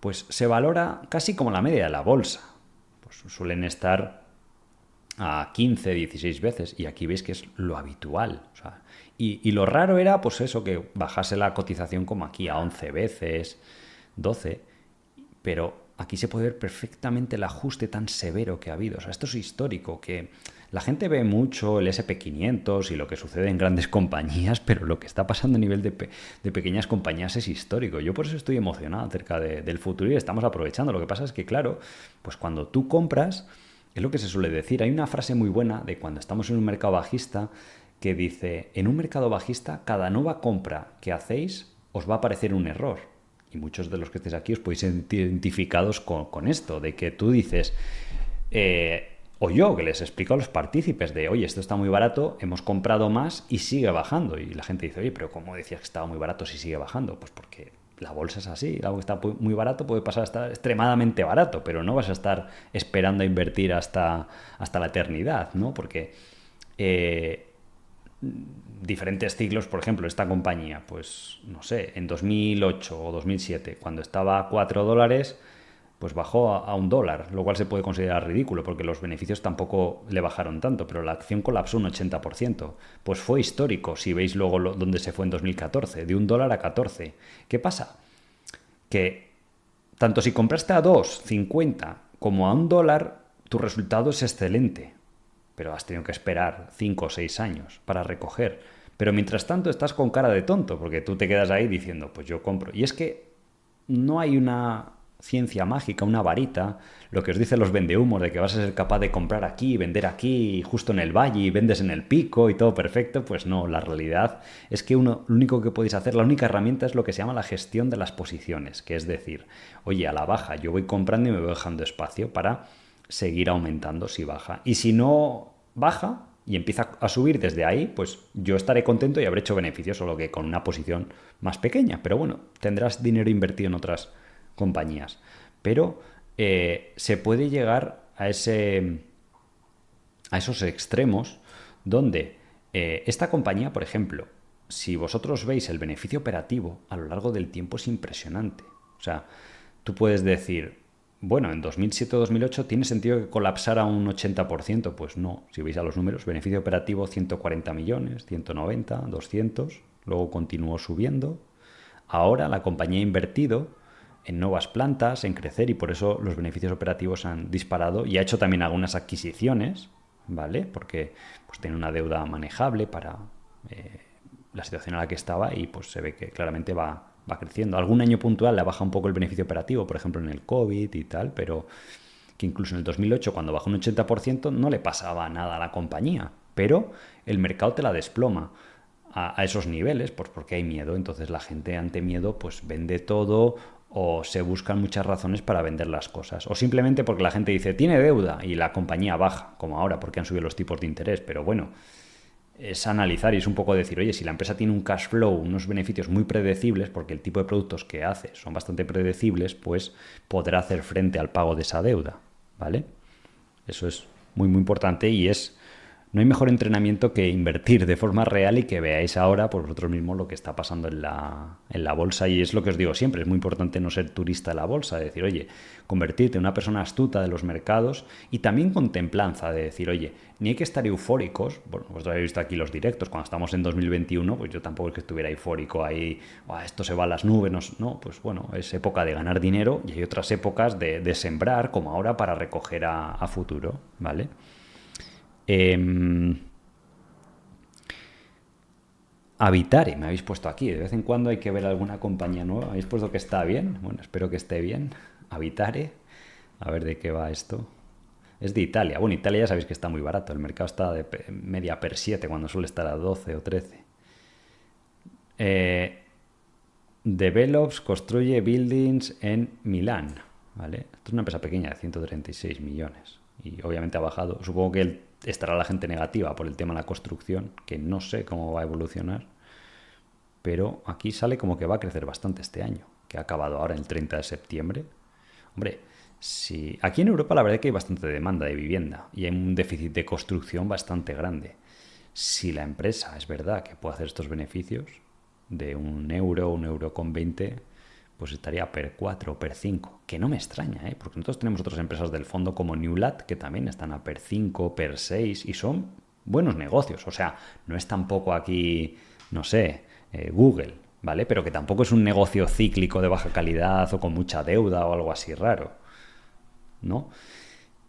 pues se valora casi como la media de la bolsa. Pues suelen estar a quince, dieciséis veces y aquí veis que es lo habitual. O sea, y, y lo raro era pues eso, que bajase la cotización como aquí a once veces, doce, pero aquí se puede ver perfectamente el ajuste tan severo que ha habido. O sea, esto es histórico, que la gente ve mucho el ese and pe quinientos y lo que sucede en grandes compañías, pero lo que está pasando a nivel de, pe de pequeñas compañías es histórico. Yo por eso estoy emocionado acerca de, del futuro y estamos aprovechando. Lo que pasa es que, claro, pues cuando tú compras, es lo que se suele decir. Hay una frase muy buena de cuando estamos en un mercado bajista que dice, en un mercado bajista, cada nueva compra que hacéis os va a parecer un error. Y muchos de los que estéis aquí os podéis sentir identificados con, con esto, de que tú dices, eh, o yo que les explico a los partícipes de, oye, esto está muy barato, hemos comprado más y sigue bajando. Y la gente dice, oye, pero ¿cómo decías que estaba muy barato si sigue bajando? Pues porque la bolsa es así, algo que está muy barato puede pasar a estar extremadamente barato, pero no vas a estar esperando a invertir hasta, hasta la eternidad, ¿no? Porque Eh, diferentes ciclos, por ejemplo, esta compañía, pues no sé, en dos mil ocho o dos mil siete, cuando estaba a cuatro dólares, pues bajó a, a un dólar, lo cual se puede considerar ridículo porque los beneficios tampoco le bajaron tanto, pero la acción colapsó un ochenta por ciento. Pues fue histórico, si veis luego lo, donde se fue en dos mil catorce, de un dólar a catorce. ¿Qué pasa? Que tanto si compraste a dos cincuenta como a un dólar, tu resultado es excelente, pero has tenido que esperar cinco o seis años para recoger. Pero mientras tanto estás con cara de tonto, porque tú te quedas ahí diciendo, pues yo compro. Y es que no hay una ciencia mágica, una varita, lo que os dicen los vendehumos, de que vas a ser capaz de comprar aquí, vender aquí, justo en el valle, y vendes en el pico y todo perfecto. Pues no, la realidad es que uno, lo único que podéis hacer, la única herramienta es lo que se llama la gestión de las posiciones, que es decir, oye, a la baja yo voy comprando y me voy dejando espacio para seguir aumentando si baja. Y si no baja y empieza a subir desde ahí, pues yo estaré contento y habré hecho beneficios, solo que con una posición más pequeña. Pero bueno, tendrás dinero invertido en otras compañías. Pero eh, se puede llegar a, ese, a esos extremos donde eh, esta compañía, por ejemplo, si vosotros veis el beneficio operativo a lo largo del tiempo es impresionante. O sea, tú puedes decir, bueno, en dos mil siete a dos mil ocho tiene sentido que colapsara un ochenta por ciento. Pues no, si veis a los números, beneficio operativo ciento cuarenta millones, ciento noventa, doscientos, luego continuó subiendo. Ahora la compañía ha invertido en nuevas plantas, en crecer, y por eso los beneficios operativos han disparado y ha hecho también algunas adquisiciones, ¿vale? Porque pues tiene una deuda manejable para eh, la situación en la que estaba y pues se ve que claramente va va creciendo. Algún año puntual le baja un poco el beneficio operativo, por ejemplo en el COVID y tal, pero que incluso en el dos mil ocho, cuando bajó un ochenta por ciento, no le pasaba nada a la compañía, pero el mercado te la desploma a, a esos niveles, pues porque hay miedo. Entonces la gente ante miedo pues vende todo o se buscan muchas razones para vender las cosas, o simplemente porque la gente dice tiene deuda y la compañía baja, como ahora porque han subido los tipos de interés. Pero bueno, es analizar y es un poco decir, oye, si la empresa tiene un cash flow, unos beneficios muy predecibles, porque el tipo de productos que hace son bastante predecibles, pues podrá hacer frente al pago de esa deuda, ¿vale? Eso es muy, muy importante y es, no hay mejor entrenamiento que invertir de forma real y que veáis ahora por vosotros mismos lo que está pasando en la, en la bolsa. Y es lo que os digo siempre, es muy importante no ser turista de la bolsa, de decir, oye, convertirte en una persona astuta de los mercados y también con templanza, de decir, oye, ni hay que estar eufóricos. Bueno, vosotros habéis visto aquí los directos, cuando estamos en dos mil veintiuno, pues yo tampoco es que estuviera eufórico ahí, oh, esto se va a las nubes, no, no, pues bueno, es época de ganar dinero y hay otras épocas de, de sembrar, como ahora, para recoger a, a futuro, ¿vale? Eh, Habitare, me habéis puesto aquí. De vez en cuando hay que ver alguna compañía nueva. Habéis puesto que está bien. Bueno, espero que esté bien. Habitare. A ver de qué va esto. Es de Italia. Bueno, Italia ya sabéis que está muy barato. El mercado está de media per siete cuando suele estar a doce o trece. Eh, develops, construye buildings en Milán. ¿Vale? Esto es una empresa pequeña de ciento treinta y seis millones. Y obviamente ha bajado. Supongo que el estará la gente negativa por el tema de la construcción, que no sé cómo va a evolucionar, pero aquí sale como que va a crecer bastante este año, que ha acabado ahora el treinta de septiembre. Hombre, si aquí en Europa la verdad es que hay bastante demanda de vivienda y hay un déficit de construcción bastante grande. Si la empresa es verdad que puede hacer estos beneficios de un euro, un euro con veinte, pues estaría per cuatro o per cinco, que no me extraña, ¿eh? Porque nosotros tenemos otras empresas del fondo como Newlat, que también están a per cinco, per seis, y son buenos negocios. O sea, no es tampoco aquí, no sé, eh, Google, ¿vale? Pero que tampoco es un negocio cíclico de baja calidad o con mucha deuda o algo así raro, ¿no?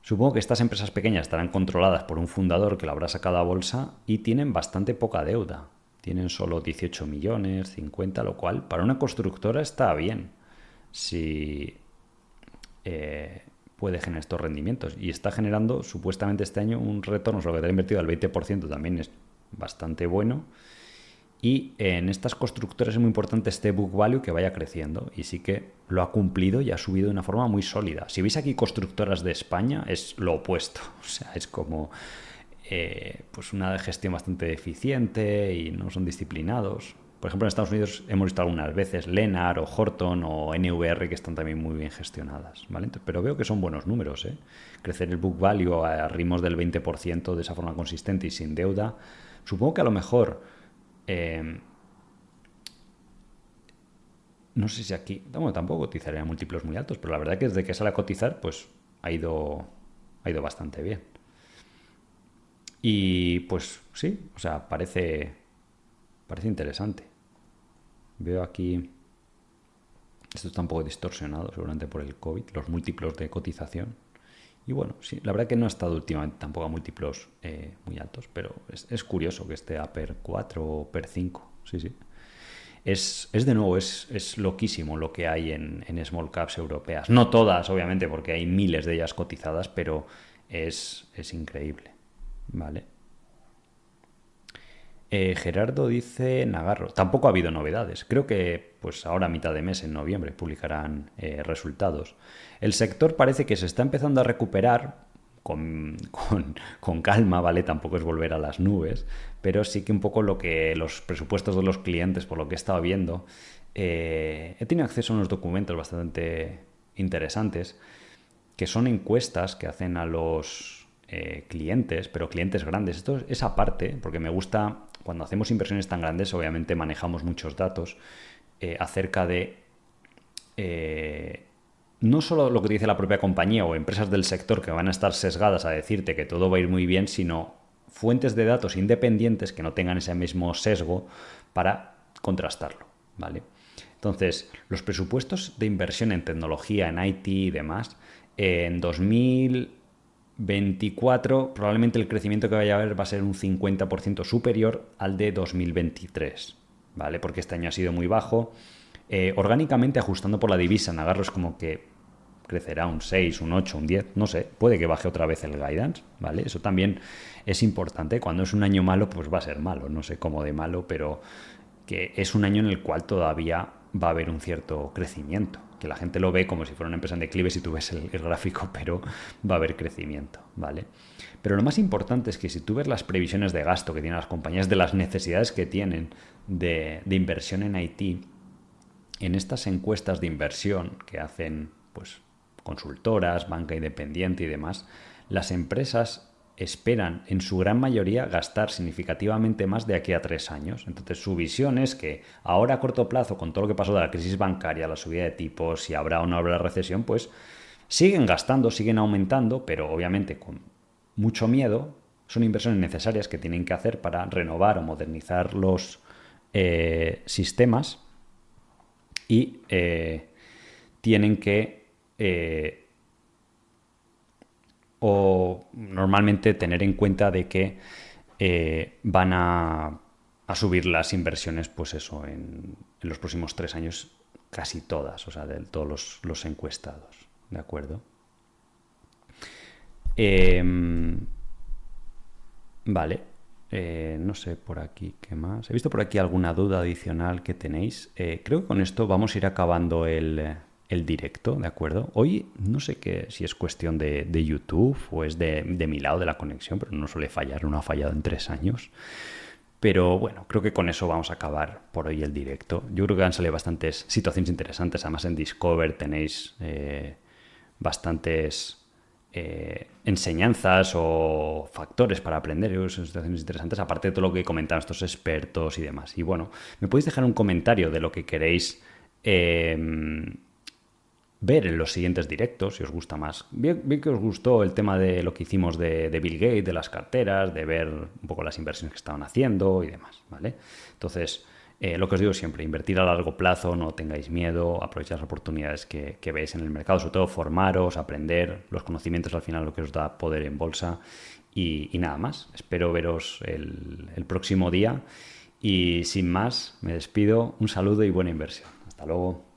Supongo que estas empresas pequeñas estarán controladas por un fundador que la habrá sacado a bolsa y tienen bastante poca deuda. Tienen solo dieciocho millones, cincuenta, lo cual para una constructora está bien si eh, puede generar estos rendimientos. Y está generando supuestamente este año un retorno sobre lo que te ha invertido al veinte por ciento, también es bastante bueno. Y en estas constructoras es muy importante este book value que vaya creciendo, y sí que lo ha cumplido y ha subido de una forma muy sólida. Si veis aquí constructoras de España, es lo opuesto, o sea, es como... Eh, pues una gestión bastante eficiente y no son disciplinados. Por ejemplo, en Estados Unidos hemos visto algunas veces Lennar o Horton o N V R que están también muy bien gestionadas, ¿vale? Entonces, pero veo que son buenos números, ¿eh? Crecer el book value a ritmos del veinte por ciento de esa forma consistente y sin deuda. Supongo que a lo mejor... Eh, no sé si aquí... Bueno, tampoco cotizaría a múltiplos muy altos, pero la verdad es que desde que sale a cotizar, pues ha ido, ha ido bastante bien. Y pues sí, o sea, parece, parece interesante. Veo aquí, esto está un poco distorsionado seguramente por el COVID, los múltiplos de cotización. Y bueno, sí, la verdad que no ha estado últimamente tampoco a múltiplos eh, muy altos, pero es, es curioso que esté a per cuatro o per cinco, sí, sí. Es, es de nuevo, es, es loquísimo lo que hay en, en small caps europeas. No todas, obviamente, porque hay miles de ellas cotizadas, pero es, es increíble. Vale. Eh, Gerardo dice Nagarro. Tampoco ha habido novedades. Creo que pues ahora a mitad de mes, en noviembre, publicarán eh, resultados. El sector parece que se está empezando a recuperar con, con, con calma, ¿vale? Tampoco es volver a las nubes, pero sí que un poco lo que los presupuestos de los clientes, por lo que he estado viendo, eh, he tenido acceso a unos documentos bastante interesantes, que son encuestas que hacen a los... Eh, clientes, pero clientes grandes. Esto es aparte, porque me gusta, cuando hacemos inversiones tan grandes, obviamente manejamos muchos datos eh, acerca de eh, no solo lo que dice la propia compañía o empresas del sector que van a estar sesgadas a decirte que todo va a ir muy bien, sino fuentes de datos independientes que no tengan ese mismo sesgo para contrastarlo, ¿vale? Entonces, los presupuestos de inversión en tecnología, en I T y demás, eh, en dos mil veinticuatro probablemente el crecimiento que vaya a haber va a ser un cincuenta por ciento superior al de dos mil veintitrés, ¿vale? Porque este año ha sido muy bajo. Eh, orgánicamente, ajustando por la divisa, en agarros como que crecerá un seis, un ocho, un diez, no sé, puede que baje otra vez el guidance, ¿vale? Eso también es importante. Cuando es un año malo, pues va a ser malo, no sé cómo de malo, pero que es un año en el cual todavía va a haber un cierto crecimiento, que la gente lo ve como si fuera una empresa en declive si tú ves el, el gráfico, pero va a haber crecimiento, ¿vale? Pero lo más importante es que si tú ves las previsiones de gasto que tienen las compañías, de las necesidades que tienen de, de inversión en I T, en estas encuestas de inversión que hacen pues consultoras, banca independiente y demás, las empresas esperan en su gran mayoría gastar significativamente más de aquí a tres años. Entonces su visión es que ahora a corto plazo, con todo lo que pasó de la crisis bancaria, la subida de tipos, si habrá o no habrá recesión, pues siguen gastando, siguen aumentando, pero obviamente con mucho miedo. Son inversiones necesarias que tienen que hacer para renovar o modernizar los eh, sistemas y eh, tienen que... Eh, o normalmente tener en cuenta de que eh, van a, a subir las inversiones, pues eso, en, en los próximos tres años casi todas, o sea, de todos los, los encuestados, ¿de acuerdo? Eh, vale, eh, no sé por aquí qué más. He visto por aquí alguna duda adicional que tenéis. Eh, creo que con esto vamos a ir acabando el... el directo, ¿de acuerdo? Hoy no sé qué, si es cuestión de, de YouTube o es de, de mi lado, de la conexión, pero no suele fallar, no ha fallado en tres años. Pero bueno, creo que con eso vamos a acabar por hoy el directo. Yo creo que han salido bastantes situaciones interesantes. Además en Discover tenéis eh, bastantes eh, enseñanzas o factores para aprender. Yo creo que son situaciones interesantes, aparte de todo lo que comentaban estos expertos y demás. Y bueno, me podéis dejar un comentario de lo que queréis eh, ver en los siguientes directos, si os gusta más. Bien, bien que os gustó el tema de lo que hicimos de, de Bill Gates, de las carteras, de ver un poco las inversiones que estaban haciendo y demás, ¿vale? Entonces, eh, lo que os digo siempre, invertir a largo plazo, no tengáis miedo, aprovechad las oportunidades que, que veis en el mercado, sobre todo formaros, aprender, los conocimientos al final lo que os da poder en bolsa y, y nada más. Espero veros el, el próximo día y sin más, me despido, un saludo y buena inversión. Hasta luego.